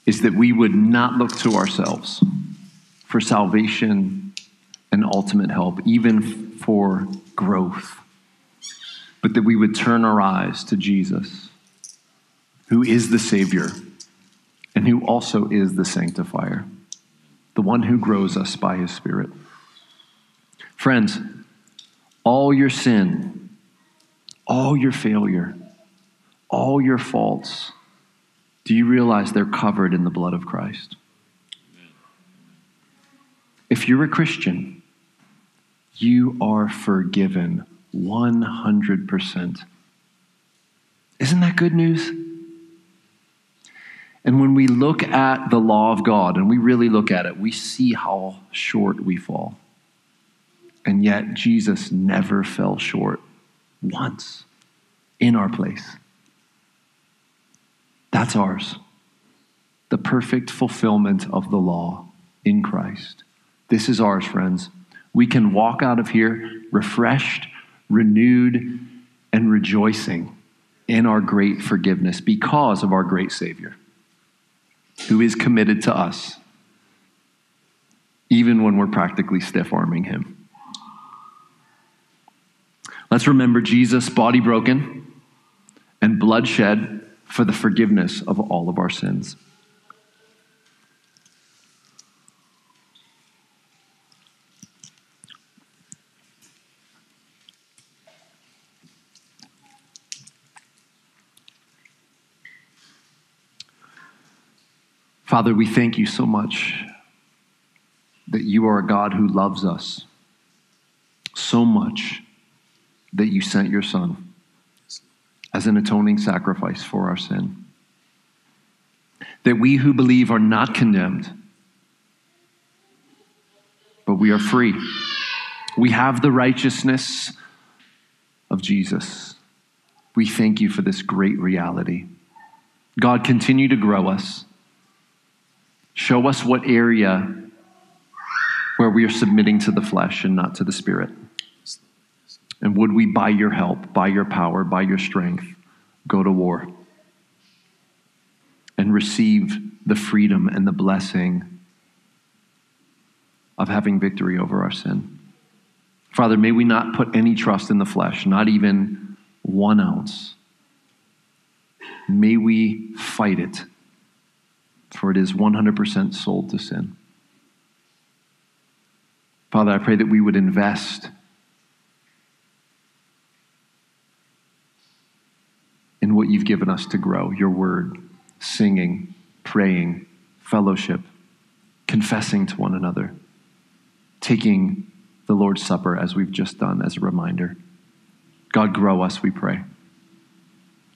is that we would not look to ourselves for salvation and ultimate help, even for growth, but that we would turn our eyes to Jesus, who is the Savior and who also is the Sanctifier, the one who grows us by his Spirit. Friends, all your sin, all your failure, all your faults, do you realize they're covered in the blood of Christ? If you're a Christian, you are forgiven 100%. Isn't that good news? And when we look at the law of God, and we really look at it, we see how short we fall. And yet Jesus never fell short once in our place. That's ours. The perfect fulfillment of the law in Christ. This is ours, friends. We can walk out of here refreshed, renewed, and rejoicing in our great forgiveness because of our great Savior, who is committed to us, even when we're practically stiff-arming him. Let's remember Jesus' body broken and blood shed for the forgiveness of all of our sins. Father, we thank you so much that you are a God who loves us so much that you sent your Son as an atoning sacrifice for our sin. That we who believe are not condemned, but we are free. We have the righteousness of Jesus. We thank you for this great reality. God, continue to grow us. Show us what area where we are submitting to the flesh and not to the Spirit. And would we, by your help, by your power, by your strength, go to war and receive the freedom and the blessing of having victory over our sin. Father, may we not put any trust in the flesh, not even 1 ounce. May we fight it. For it is 100% sold to sin. Father, I pray that we would invest in what you you've given us to grow, your word, singing, praying, fellowship, confessing to one another, taking the Lord's Supper as we've just done as a reminder. God, grow us, we pray.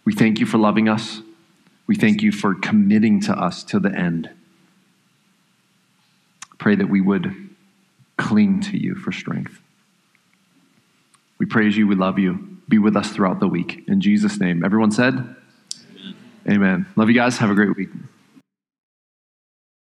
We thank you for loving us. We thank you for committing to us to the end. Pray that we would cling to you for strength. We praise you. We love you. Be with us throughout the week. In Jesus' name, everyone said, Amen. Amen. Love you guys. Have a great week.